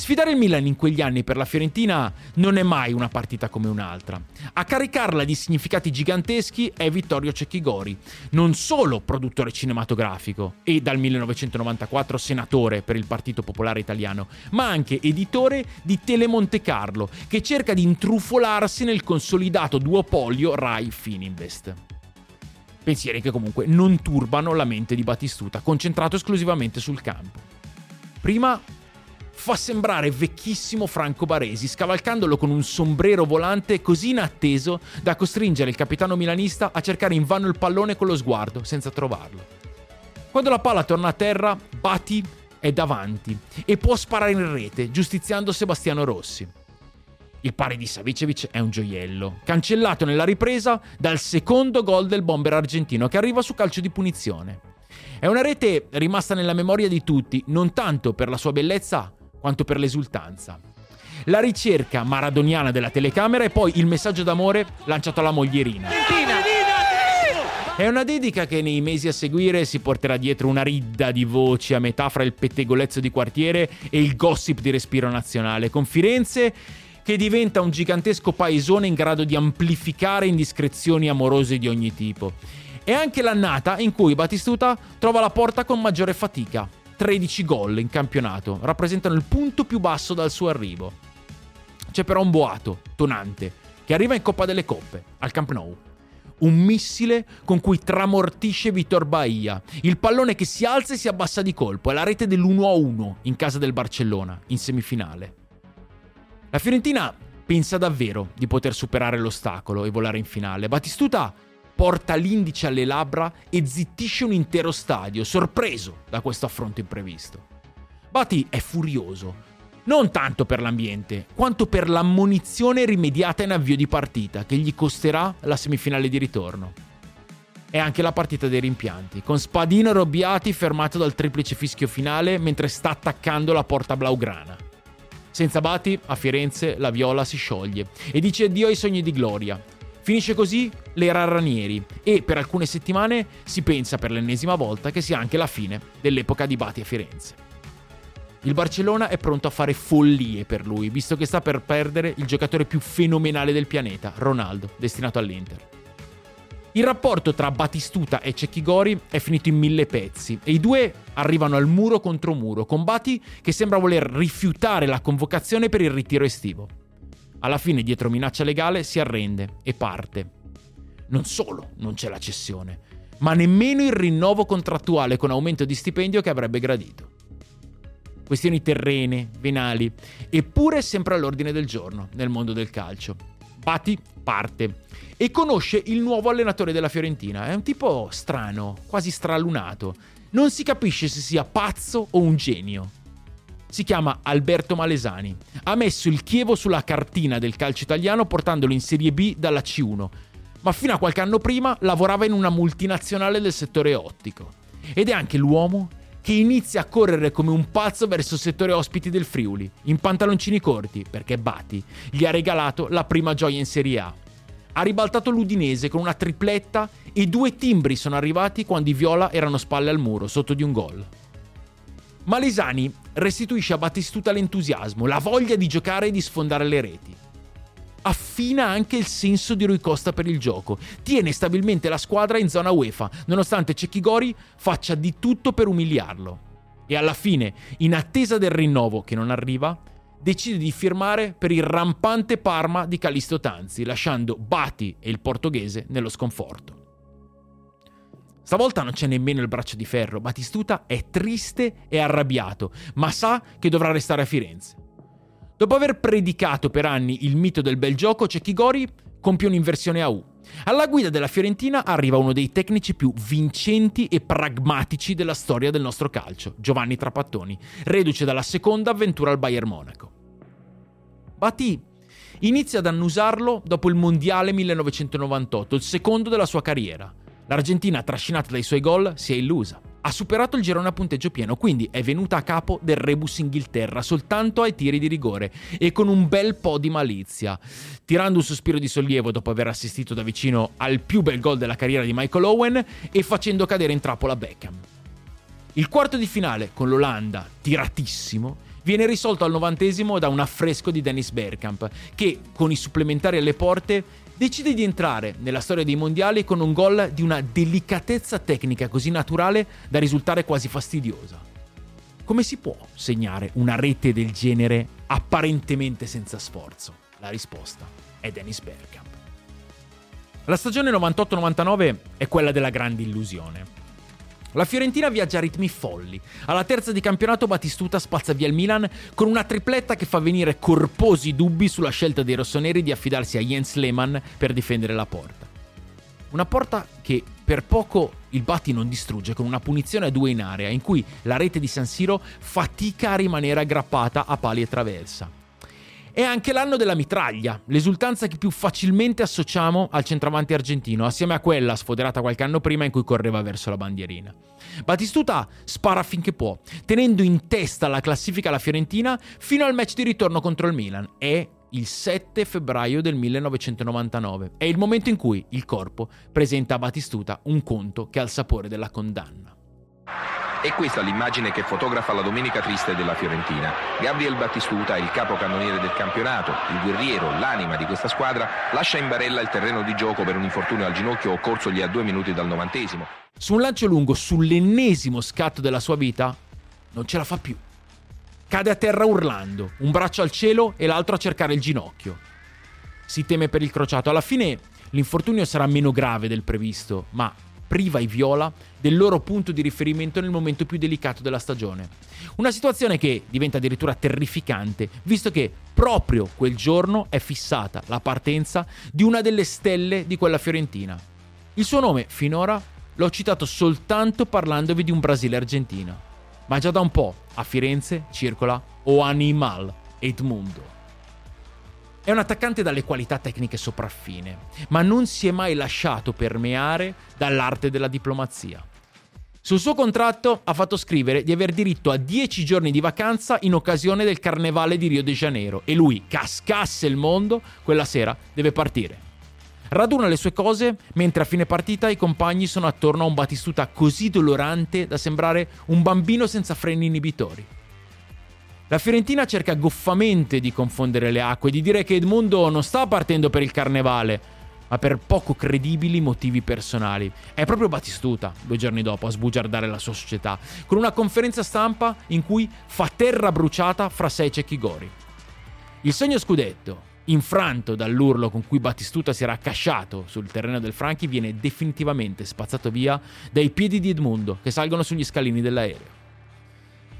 Sfidare il Milan in quegli anni per la Fiorentina non è mai una partita come un'altra. A caricarla di significati giganteschi è Vittorio Cecchi Gori, non solo produttore cinematografico e dal millenovecentonovantaquattro senatore per il Partito Popolare Italiano, ma anche editore di Tele Monte Carlo, che cerca di intrufolarsi nel consolidato duopolio Rai-Fininvest. Pensieri che comunque non turbano la mente di Batistuta, concentrato esclusivamente sul campo. Prima fa sembrare vecchissimo Franco Baresi, scavalcandolo con un sombrero volante così inatteso da costringere il capitano milanista a cercare invano il pallone con lo sguardo, senza trovarlo. Quando la palla torna a terra, Bati è davanti e può sparare in rete, giustiziando Sebastiano Rossi. Il pari di Savicevic è un gioiello, cancellato nella ripresa dal secondo gol del bomber argentino che arriva su calcio di punizione. È una rete rimasta nella memoria di tutti, non tanto per la sua bellezza, quanto per l'esultanza. La ricerca maradoniana della telecamera e poi il messaggio d'amore lanciato alla moglie Irina. È una dedica che nei mesi a seguire si porterà dietro una ridda di voci a metà fra il pettegolezzo di quartiere e il gossip di respiro nazionale, con Firenze che diventa un gigantesco paesone in grado di amplificare indiscrezioni amorose di ogni tipo. È anche l'annata in cui Batistuta trova la porta con maggiore fatica. tredici gol in campionato rappresentano il punto più basso dal suo arrivo. C'è però un boato tonante che arriva in Coppa delle Coppe, al Camp Nou. Un missile con cui tramortisce Vitor Bahia, il pallone che si alza e si abbassa di colpo, è la rete dell'uno a uno in casa del Barcellona, in semifinale. La Fiorentina pensa davvero di poter superare l'ostacolo e volare in finale. Batistuta porta l'indice alle labbra e zittisce un intero stadio, sorpreso da questo affronto imprevisto. Bati è furioso, non tanto per l'ambiente, quanto per l'ammonizione rimediata in avvio di partita, che gli costerà la semifinale di ritorno. È anche la partita dei rimpianti, con Spadino Robbiati fermato dal triplice fischio finale mentre sta attaccando la porta blaugrana. Senza Bati, a Firenze, la viola si scioglie e dice addio ai sogni di gloria. Finisce così l'era Ranieri e per alcune settimane si pensa per l'ennesima volta che sia anche la fine dell'epoca di Bati a Firenze. Il Barcellona è pronto a fare follie per lui, visto che sta per perdere il giocatore più fenomenale del pianeta, Ronaldo, destinato all'Inter. Il rapporto tra Batistuta e Cecchi Gori è finito in mille pezzi e i due arrivano al muro contro muro, con Bati che sembra voler rifiutare la convocazione per il ritiro estivo. Alla fine, dietro minaccia legale, si arrende e parte. Non solo non c'è la cessione, ma nemmeno il rinnovo contrattuale con aumento di stipendio che avrebbe gradito. Questioni terrene, venali, eppure sempre all'ordine del giorno nel mondo del calcio. Bati parte e conosce il nuovo allenatore della Fiorentina. È un tipo strano, quasi stralunato. Non si capisce se sia pazzo o un genio. Si chiama Alberto Malesani. Ha messo il Chievo sulla cartina del calcio italiano portandolo in Serie B dalla C uno, ma fino a qualche anno prima lavorava in una multinazionale del settore ottico. Ed è anche l'uomo che inizia a correre come un pazzo verso il settore ospiti del Friuli, in pantaloncini corti, perché Bati gli ha regalato la prima gioia in Serie A. Ha ribaltato l'Udinese con una tripletta e due timbri sono arrivati quando i viola erano spalle al muro, sotto di un gol. Malesani restituisce a Batistuta l'entusiasmo, la voglia di giocare e di sfondare le reti. affina anche il senso di Rui Costa per il gioco, tiene stabilmente la squadra in zona UEFA, nonostante Cecchi Gori faccia di tutto per umiliarlo. E alla fine, in attesa del rinnovo che non arriva, decide di firmare per il rampante Parma di Callisto Tanzi, lasciando Bati e il portoghese nello sconforto. Stavolta non c'è nemmeno il braccio di ferro, Batistuta è triste e arrabbiato, ma sa che dovrà restare a Firenze. Dopo aver predicato per anni il mito del bel gioco, Cecchi Gori compie un'inversione a U. Alla guida della Fiorentina arriva uno dei tecnici più vincenti e pragmatici della storia del nostro calcio, Giovanni Trapattoni, reduce dalla seconda avventura al Bayern Monaco. Bati inizia ad annusarlo dopo il Mondiale millenovecentonovantotto, il secondo della sua carriera. L'Argentina, trascinata dai suoi gol, si è illusa. Ha superato il girone a punteggio pieno, quindi è venuta a capo del Rebus Inghilterra soltanto ai tiri di rigore e con un bel po' di malizia. Tirando un sospiro di sollievo dopo aver assistito da vicino al più bel gol della carriera di Michael Owen e facendo cadere in trappola Beckham. Il quarto di finale con l'Olanda, tiratissimo, viene risolto al novantesimo da un affresco di Dennis Bergkamp, che con i supplementari alle porte decide di entrare nella storia dei mondiali con un gol di una delicatezza tecnica così naturale da risultare quasi fastidiosa. Come si può segnare una rete del genere apparentemente senza sforzo? La risposta è Dennis Bergkamp. La stagione novantotto novantanove è quella della grande illusione. La Fiorentina viaggia a ritmi folli. Alla terza di campionato Batistuta spazza via il Milan con una tripletta che fa venire corposi dubbi sulla scelta dei rossoneri di affidarsi a Jens Lehmann per difendere la porta. Una porta che per poco il Bati non distrugge con una punizione a due in area in cui la rete di San Siro fatica a rimanere aggrappata a pali e traversa. È anche l'anno della mitraglia, l'esultanza che più facilmente associamo al centravanti argentino, assieme a quella sfoderata qualche anno prima in cui correva verso la bandierina. Batistuta spara finché può, tenendo in testa la classifica la Fiorentina fino al match di ritorno contro il Milan. È il sette febbraio del millenovecentonovantanove, è il momento in cui il corpo presenta a Batistuta un conto che ha il sapore della condanna. E questa è l'immagine che fotografa la domenica triste della Fiorentina. Gabriel Batistuta, il capocannoniere del campionato, il guerriero, l'anima di questa squadra, lascia in barella il terreno di gioco per un infortunio al ginocchio occorsogli a due minuti dal novantesimo. Su un lancio lungo, sull'ennesimo scatto della sua vita, non ce la fa più. Cade a terra urlando, un braccio al cielo e l'altro a cercare il ginocchio. Si teme per il crociato. Alla fine l'infortunio sarà meno grave del previsto, ma priva i viola del loro punto di riferimento nel momento più delicato della stagione. Una situazione che diventa addirittura terrificante, visto che proprio quel giorno è fissata la partenza di una delle stelle di quella Fiorentina. Il suo nome finora l'ho citato soltanto parlandovi di un Brasile-Argentina, ma già da un po' a Firenze circola O Animal Edmundo. È un attaccante dalle qualità tecniche sopraffine, ma non si è mai lasciato permeare dall'arte della diplomazia. Sul suo contratto ha fatto scrivere di aver diritto a dieci giorni di vacanza in occasione del Carnevale di Rio de Janeiro e lui, cascasse il mondo, quella sera deve partire. Raduna le sue cose mentre a fine partita i compagni sono attorno a un Batistuta così dolorante da sembrare un bambino senza freni inibitori. La Fiorentina cerca goffamente di confondere le acque, di dire che Edmundo non sta partendo per il Carnevale, ma per poco credibili motivi personali. È proprio Batistuta, due giorni dopo, a sbugiardare la sua società, con una conferenza stampa in cui fa terra bruciata fra sé e Cecchi Gori. Il sogno scudetto, infranto dall'urlo con cui Batistuta si era accasciato sul terreno del Franchi, viene definitivamente spazzato via dai piedi di Edmundo, che salgono sugli scalini dell'aereo.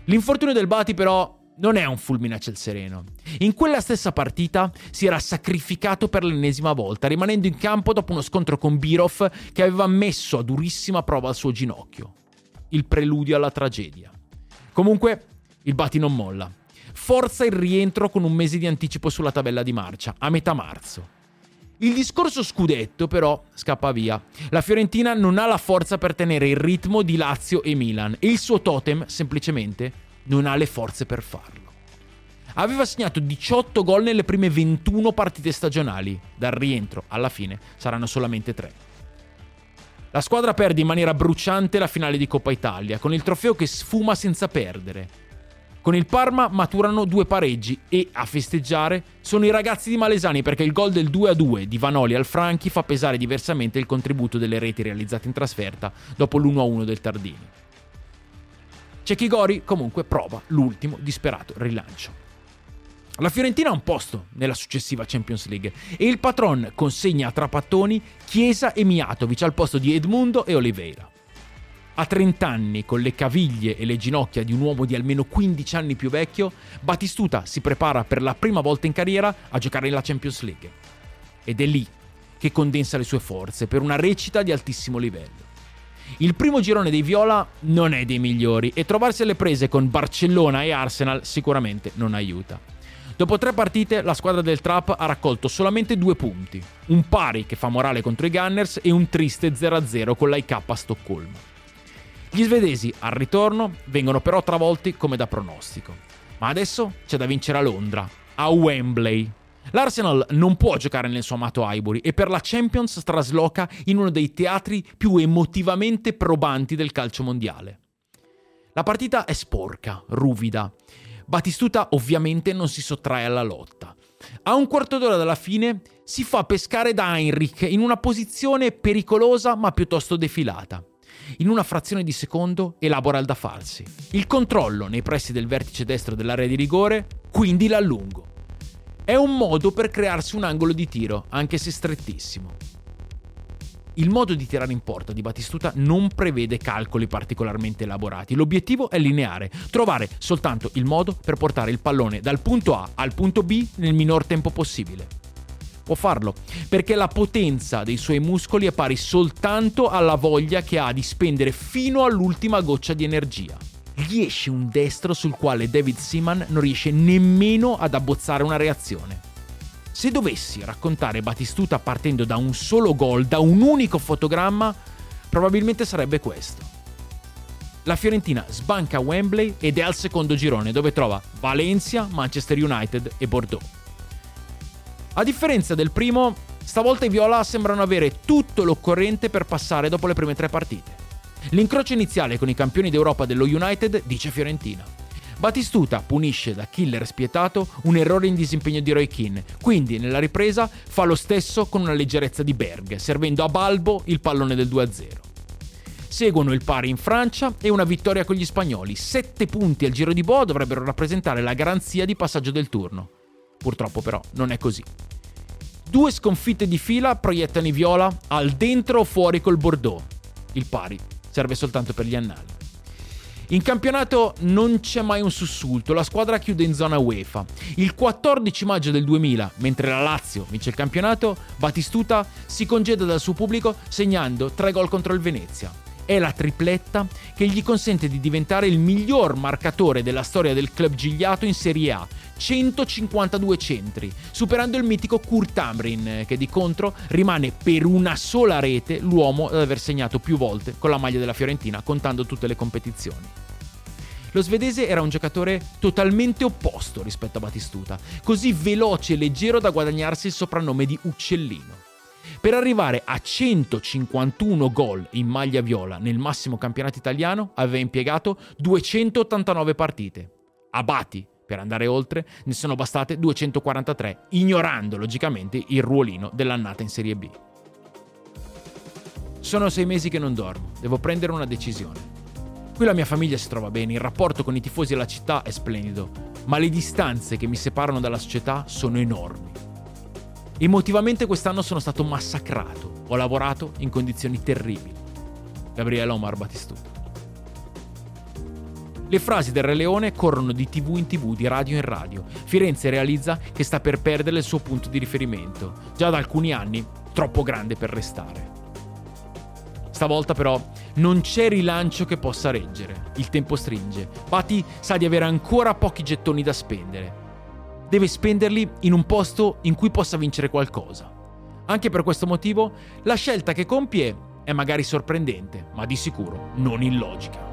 L'infortunio del Bati, però, non è un fulmine a ciel sereno. In quella stessa partita si era sacrificato per l'ennesima volta, rimanendo in campo dopo uno scontro con Birov che aveva messo a durissima prova il suo ginocchio. Il preludio alla tragedia. Comunque, il Bati non molla. Forza il rientro con un mese di anticipo sulla tabella di marcia, a metà marzo. Il discorso scudetto, però, scappa via. La Fiorentina non ha la forza per tenere il ritmo di Lazio e Milan e il suo totem, semplicemente, non ha le forze per farlo. Aveva segnato diciotto gol nelle prime ventuno partite stagionali. Dal rientro alla fine saranno solamente tre. La squadra perde in maniera bruciante la finale di Coppa Italia, con il trofeo che sfuma senza perdere. Con il Parma maturano due pareggi e, a festeggiare, sono i ragazzi di Malesani, perché il gol del due a due di Vanoli al Franchi fa pesare diversamente il contributo delle reti realizzate in trasferta dopo l'uno a uno del Tardini. Cecchi Gori comunque prova l'ultimo disperato rilancio. La Fiorentina ha un posto nella successiva Champions League e il patron consegna a Trapattoni Chiesa e Mijatovic al posto di Edmundo e Oliveira. A trent'anni, con le caviglie e le ginocchia di un uomo di almeno quindici anni più vecchio, Batistuta si prepara per la prima volta in carriera a giocare nella Champions League. Ed è lì che condensa le sue forze per una recita di altissimo livello. Il primo girone dei Viola non è dei migliori e trovarsi alle prese con Barcellona e Arsenal sicuramente non aiuta. Dopo tre partite, la squadra del Trap ha raccolto solamente due punti, un pari che fa morale contro i Gunners e un triste zero a zero con l'A I K a Stoccolma. Gli svedesi, al ritorno, vengono però travolti come da pronostico. Ma adesso c'è da vincere a Londra, a Wembley. L'Arsenal non può giocare nel suo amato Highbury e per la Champions trasloca in uno dei teatri più emotivamente probanti del calcio mondiale. La partita è sporca, ruvida. Batistuta ovviamente non si sottrae alla lotta. A un quarto d'ora dalla fine si fa pescare da Heinrich in una posizione pericolosa ma piuttosto defilata. In una frazione di secondo elabora il da farsi. Il controllo nei pressi del vertice destro dell'area di rigore, quindi l'allungo. È un modo per crearsi un angolo di tiro, anche se strettissimo. Il modo di tirare in porta di Batistuta non prevede calcoli particolarmente elaborati. L'obiettivo è lineare, trovare soltanto il modo per portare il pallone dal punto A al punto B nel minor tempo possibile. Può farlo, perché la potenza dei suoi muscoli è pari soltanto alla voglia che ha di spendere fino all'ultima goccia di energia. Gli esce un destro sul quale David Seaman non riesce nemmeno ad abbozzare una reazione. Se dovessi raccontare Batistuta partendo da un solo gol, da un unico fotogramma, probabilmente sarebbe questo. La Fiorentina sbanca Wembley ed è al secondo girone, dove trova Valencia, Manchester United e Bordeaux. A differenza del primo, stavolta i Viola sembrano avere tutto l'occorrente per passare dopo le prime tre partite. L'incrocio iniziale con i campioni d'Europa dello United dice Fiorentina. Batistuta punisce da killer spietato un errore in disimpegno di Roy Keane, quindi nella ripresa fa lo stesso con una leggerezza di Berg, servendo a Balbo il pallone del due a zero. Seguono il pari in Francia e una vittoria con gli spagnoli. Sette punti al giro di boa dovrebbero rappresentare la garanzia di passaggio del turno. Purtroppo però non è così. Due sconfitte di fila proiettano i Viola al dentro o fuori col Bordeaux. Il pari serve soltanto per gli annali. In campionato non c'è mai un sussulto, la squadra chiude in zona UEFA. Il quattordici maggio del duemila, mentre la Lazio vince il campionato, Batistuta si congeda dal suo pubblico segnando tre gol contro il Venezia. È la tripletta che gli consente di diventare il miglior marcatore della storia del club gigliato in Serie A, centocinquantadue centri, superando il mitico Kurt Tamrin, che di contro rimane per una sola rete l'uomo ad aver segnato più volte con la maglia della Fiorentina, contando tutte le competizioni. Lo svedese era un giocatore totalmente opposto rispetto a Batistuta, così veloce e leggero da guadagnarsi il soprannome di Uccellino. Per arrivare a centocinquantuno gol in maglia viola nel massimo campionato italiano aveva impiegato duecentottantanove partite. A Bati, per andare oltre, ne sono bastate duecentoquarantatré, ignorando logicamente il ruolino dell'annata in Serie B. Sono sei mesi che non dormo, devo prendere una decisione. Qui la mia famiglia si trova bene, il rapporto con i tifosi e la città è splendido, ma le distanze che mi separano dalla società sono enormi. Emotivamente quest'anno sono stato massacrato, ho lavorato in condizioni terribili. Gabriel Omar Batistuta. Le frasi del Re Leone corrono di tv in tv, di radio in radio. Firenze realizza che sta per perdere il suo punto di riferimento, già da alcuni anni troppo grande per restare. Stavolta però non c'è rilancio che possa reggere, il tempo stringe. Bati sa di avere ancora pochi gettoni da spendere. Deve spenderli in un posto in cui possa vincere qualcosa. Anche per questo motivo la scelta che compie è magari sorprendente, ma di sicuro non illogica.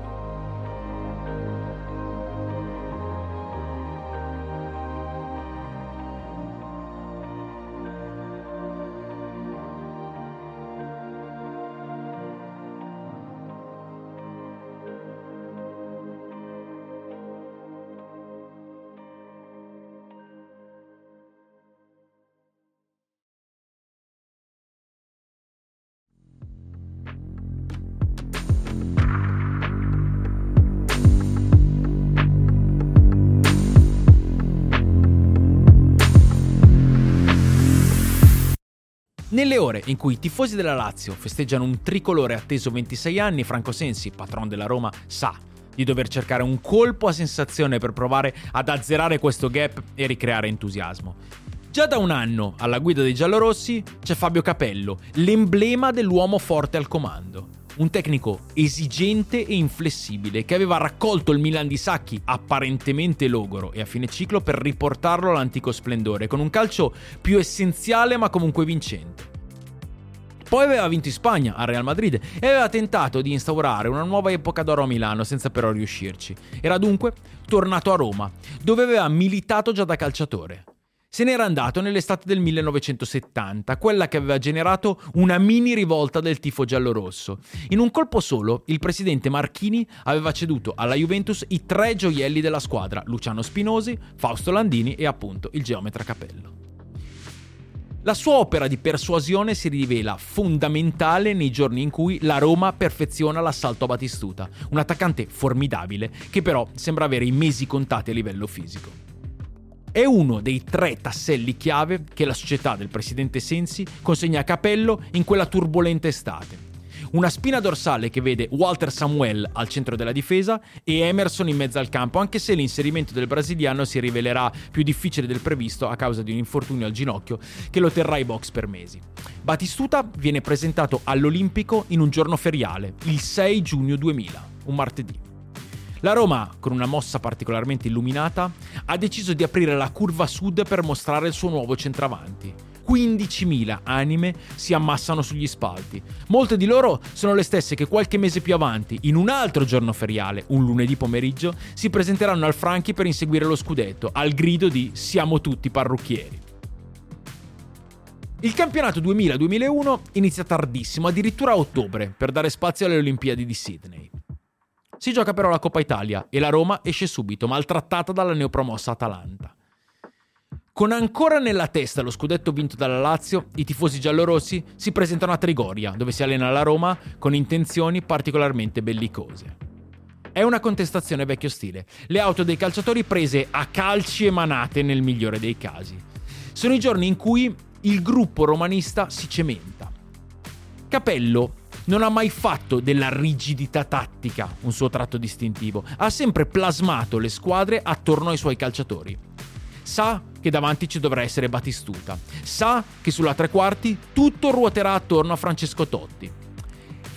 Nelle ore in cui i tifosi della Lazio festeggiano un tricolore atteso ventisei anni, Franco Sensi, patron della Roma, sa di dover cercare un colpo a sensazione per provare ad azzerare questo gap e ricreare entusiasmo. Già da un anno alla guida dei giallorossi c'è Fabio Capello, l'emblema dell'uomo forte al comando. Un tecnico esigente e inflessibile che aveva raccolto il Milan di Sacchi apparentemente logoro e a fine ciclo per riportarlo all'antico splendore con un calcio più essenziale ma comunque vincente. Poi aveva vinto in Spagna al Real Madrid e aveva tentato di instaurare una nuova epoca d'oro a Milano senza però riuscirci. Era dunque tornato a Roma, dove aveva militato già da calciatore. Se n'era andato nell'estate del millenovecentosettanta, quella che aveva generato una mini rivolta del tifo giallorosso. In un colpo solo, il presidente Marchini aveva ceduto alla Juventus i tre gioielli della squadra, Luciano Spinosi, Fausto Landini e appunto il geometra Capello. La sua opera di persuasione si rivela fondamentale nei giorni in cui la Roma perfeziona l'assalto a Batistuta, un attaccante formidabile che però sembra avere i mesi contati a livello fisico. È uno dei tre tasselli chiave che la società del presidente Sensi consegna a Capello in quella turbolenta estate. Una spina dorsale che vede Walter Samuel al centro della difesa e Emerson in mezzo al campo, anche se l'inserimento del brasiliano si rivelerà più difficile del previsto a causa di un infortunio al ginocchio che lo terrà ai box per mesi. Batistuta viene presentato all'Olimpico in un giorno feriale, il sei giugno duemila, un martedì. La Roma, con una mossa particolarmente illuminata, ha deciso di aprire la curva sud per mostrare il suo nuovo centravanti. quindicimila anime si ammassano sugli spalti. Molte di loro sono le stesse che qualche mese più avanti, in un altro giorno feriale, un lunedì pomeriggio, si presenteranno al Franchi per inseguire lo scudetto, al grido di «Siamo tutti parrucchieri». Il campionato duemila duemilauno inizia tardissimo, addirittura a ottobre, per dare spazio alle Olimpiadi di Sydney. Si gioca però la Coppa Italia e la Roma esce subito, maltrattata dalla neopromossa Atalanta. Con ancora nella testa lo scudetto vinto dalla Lazio, i tifosi giallorossi si presentano a Trigoria, dove si allena la Roma con intenzioni particolarmente bellicose. È una contestazione vecchio stile, le auto dei calciatori prese a calci e manate nel migliore dei casi. Sono i giorni in cui il gruppo romanista si cementa. Capello non ha mai fatto della rigidità tattica un suo tratto distintivo, ha sempre plasmato le squadre attorno ai suoi calciatori. Sa che davanti ci dovrà essere Batistuta, sa che sulla tre quarti tutto ruoterà attorno a Francesco Totti.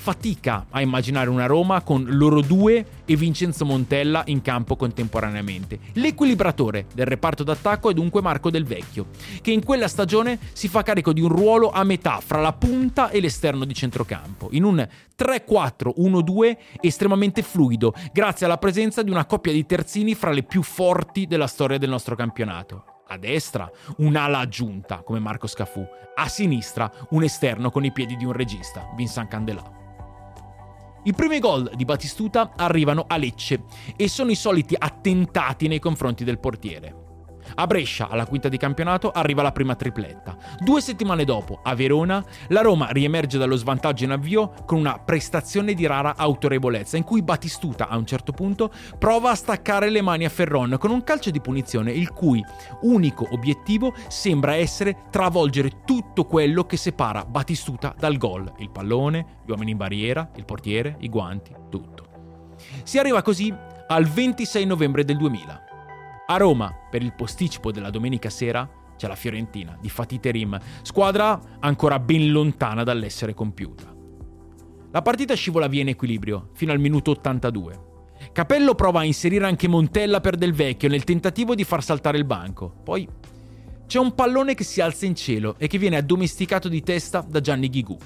Fatica a immaginare una Roma con loro due e Vincenzo Montella in campo contemporaneamente. L'equilibratore del reparto d'attacco è dunque Marco Del Vecchio, che in quella stagione si fa carico di un ruolo a metà fra la punta e l'esterno di centrocampo, in un tre quattro uno due estremamente fluido, grazie alla presenza di una coppia di terzini fra le più forti della storia del nostro campionato. A destra un'ala aggiunta come Marco Scafù, a sinistra un esterno con i piedi di un regista, Vincent Candelà. I primi gol di Batistuta arrivano a Lecce e sono i soliti attentati nei confronti del portiere. A Brescia, alla quinta di campionato, arriva la prima tripletta. Due settimane dopo, a Verona, la Roma riemerge dallo svantaggio in avvio con una prestazione di rara autorevolezza, in cui Batistuta, a un certo punto, prova a staccare le mani a Ferron con un calcio di punizione il cui unico obiettivo sembra essere travolgere tutto quello che separa Batistuta dal gol: il pallone, gli uomini in barriera, il portiere, i guanti, tutto. Si arriva così al ventisei novembre del duemila. A Roma, per il posticipo della domenica sera, c'è la Fiorentina di Fatih Terim, squadra ancora ben lontana dall'essere compiuta. La partita scivola via in equilibrio, fino al minuto ottantadue. Capello prova a inserire anche Montella per Del Vecchio nel tentativo di far saltare il banco. Poi c'è un pallone che si alza in cielo e che viene addomesticato di testa da Gianni Ghigù.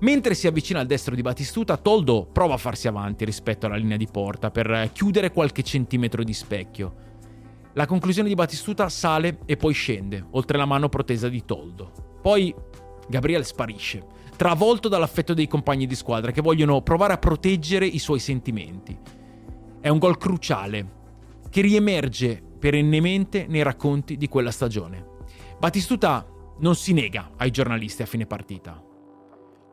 Mentre si avvicina al destro di Batistuta, Toldo prova a farsi avanti rispetto alla linea di porta per chiudere qualche centimetro di specchio. La conclusione di Batistuta sale e poi scende, oltre la mano protesa di Toldo. Poi Gabriel sparisce, travolto dall'affetto dei compagni di squadra che vogliono provare a proteggere i suoi sentimenti. È un gol cruciale che riemerge perennemente nei racconti di quella stagione. Batistuta non si nega ai giornalisti a fine partita.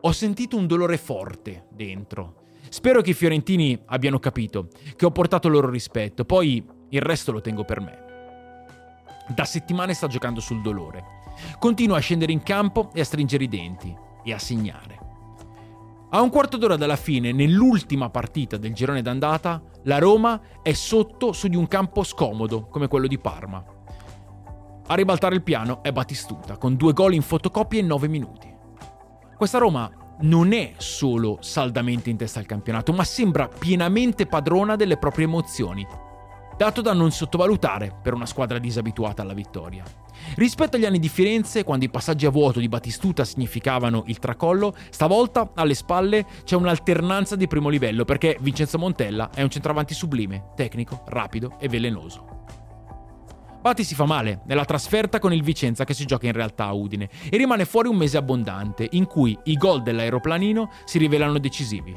Ho sentito un dolore forte dentro. Spero che i fiorentini abbiano capito che ho portato loro rispetto, poi il resto lo tengo per me. Da settimane sta giocando sul dolore. Continua a scendere in campo e a stringere i denti e a segnare. A un quarto d'ora dalla fine, nell'ultima partita del girone d'andata, la Roma è sotto su di un campo scomodo come quello di Parma. A ribaltare il piano è Batistuta, con due gol in fotocopia in nove minuti. Questa Roma non è solo saldamente in testa al campionato, ma sembra pienamente padrona delle proprie emozioni, dato da non sottovalutare per una squadra disabituata alla vittoria. Rispetto agli anni di Firenze, quando i passaggi a vuoto di Batistuta significavano il tracollo, stavolta alle spalle c'è un'alternanza di primo livello, perché Vincenzo Montella è un centravanti sublime, tecnico, rapido e velenoso. Bati si fa male nella trasferta con il Vicenza, che si gioca in realtà a Udine, e rimane fuori un mese abbondante, in cui i gol dell'aeroplanino si rivelano decisivi.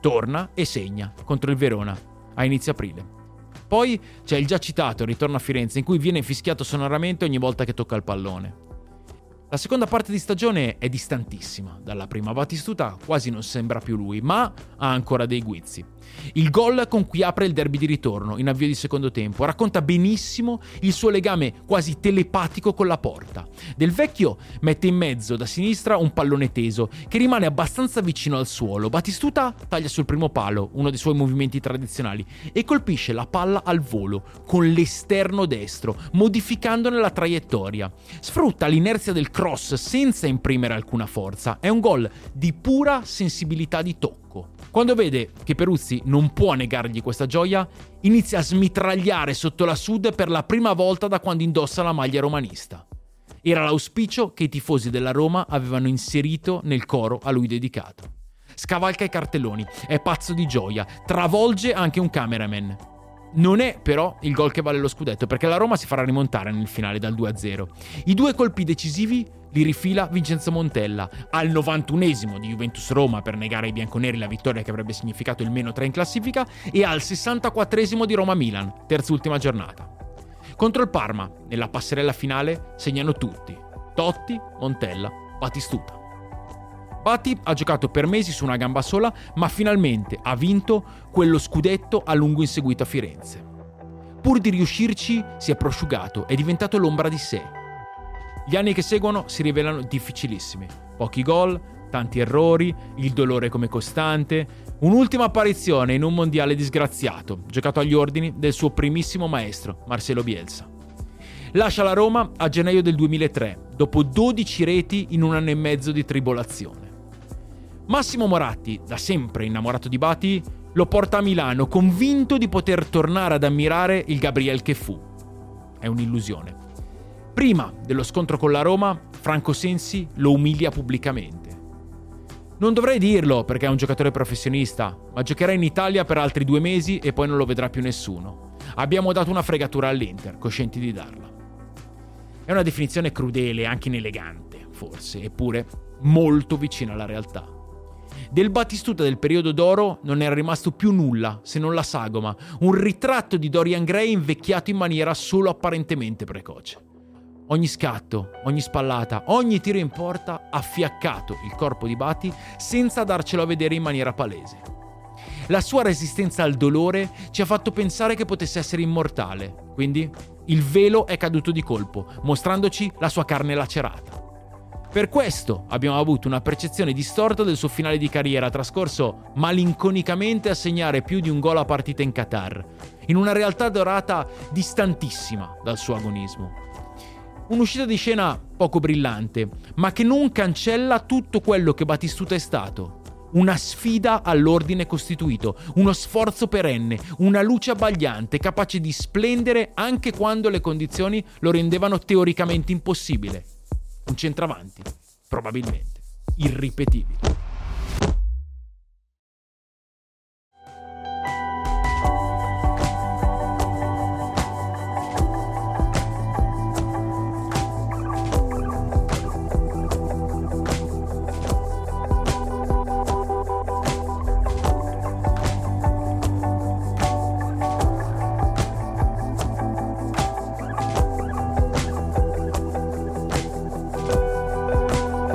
Torna e segna contro il Verona a inizio aprile. Poi c'è il già citato ritorno a Firenze, in cui viene fischiato sonoramente ogni volta che tocca il pallone. La seconda parte di stagione è distantissima dalla prima. Batistuta quasi non sembra più lui, ma ha ancora dei guizzi. Il gol con cui apre il derby di ritorno in avvio di secondo tempo racconta benissimo il suo legame quasi telepatico con la porta. Del Vecchio mette in mezzo da sinistra un pallone teso che rimane abbastanza vicino al suolo. Batistuta taglia sul primo palo, uno dei suoi movimenti tradizionali, e colpisce la palla al volo con l'esterno destro, modificandone la traiettoria. Sfrutta l'inerzia del cross senza imprimere alcuna forza. È un gol di pura sensibilità di tocco. Quando vede che Peruzzi non può negargli questa gioia, inizia a smitragliare sotto la Sud per la prima volta da quando indossa la maglia romanista. Era l'auspicio che i tifosi della Roma avevano inserito nel coro a lui dedicato. Scavalca i cartelloni, è pazzo di gioia, travolge anche un cameraman. Non è però il gol che vale lo scudetto, perché la Roma si farà rimontare nel finale dal due a zero. I due colpi decisivi li rifila Vincenzo Montella al novantunesimo di Juventus-Roma per negare ai bianconeri la vittoria che avrebbe significato il meno tre in classifica, e al sessantaquattresimo di Roma-Milan, terz'ultima giornata. Contro il Parma, nella passerella finale, segnano tutti: Totti, Montella, Batistuta. Bati ha giocato per mesi su una gamba sola, ma finalmente ha vinto quello scudetto a lungo inseguito a Firenze. Pur di riuscirci, si è prosciugato, è diventato l'ombra di sé. Gli anni che seguono si rivelano difficilissimi. Pochi gol, tanti errori, il dolore come costante, un'ultima apparizione in un mondiale disgraziato, giocato agli ordini del suo primissimo maestro, Marcelo Bielsa. Lascia la Roma a gennaio del duemilatré, dopo dodici reti in un anno e mezzo di tribolazione. Massimo Moratti, da sempre innamorato di Bati, lo porta a Milano, convinto di poter tornare ad ammirare il Gabriel che fu. È un'illusione. Prima dello scontro con la Roma, Franco Sensi lo umilia pubblicamente. Non dovrei dirlo perché è un giocatore professionista, ma giocherà in Italia per altri due mesi e poi non lo vedrà più nessuno. Abbiamo dato una fregatura all'Inter, coscienti di darla. È una definizione crudele, anche inelegante, forse, eppure molto vicina alla realtà. Del Batistuta del periodo d'oro non era rimasto più nulla se non la sagoma, un ritratto di Dorian Gray invecchiato in maniera solo apparentemente precoce. Ogni scatto, ogni spallata, ogni tiro in porta ha fiaccato il corpo di Bati senza darcelo a vedere in maniera palese. La sua resistenza al dolore ci ha fatto pensare che potesse essere immortale, quindi il velo è caduto di colpo, mostrandoci la sua carne lacerata. Per questo abbiamo avuto una percezione distorta del suo finale di carriera, trascorso malinconicamente a segnare più di un gol a partita in Qatar, in una realtà dorata distantissima dal suo agonismo. Un'uscita di scena poco brillante, ma che non cancella tutto quello che Batistuta è stato. Una sfida all'ordine costituito, uno sforzo perenne, una luce abbagliante capace di splendere anche quando le condizioni lo rendevano teoricamente impossibile. Un centravanti, probabilmente irripetibile.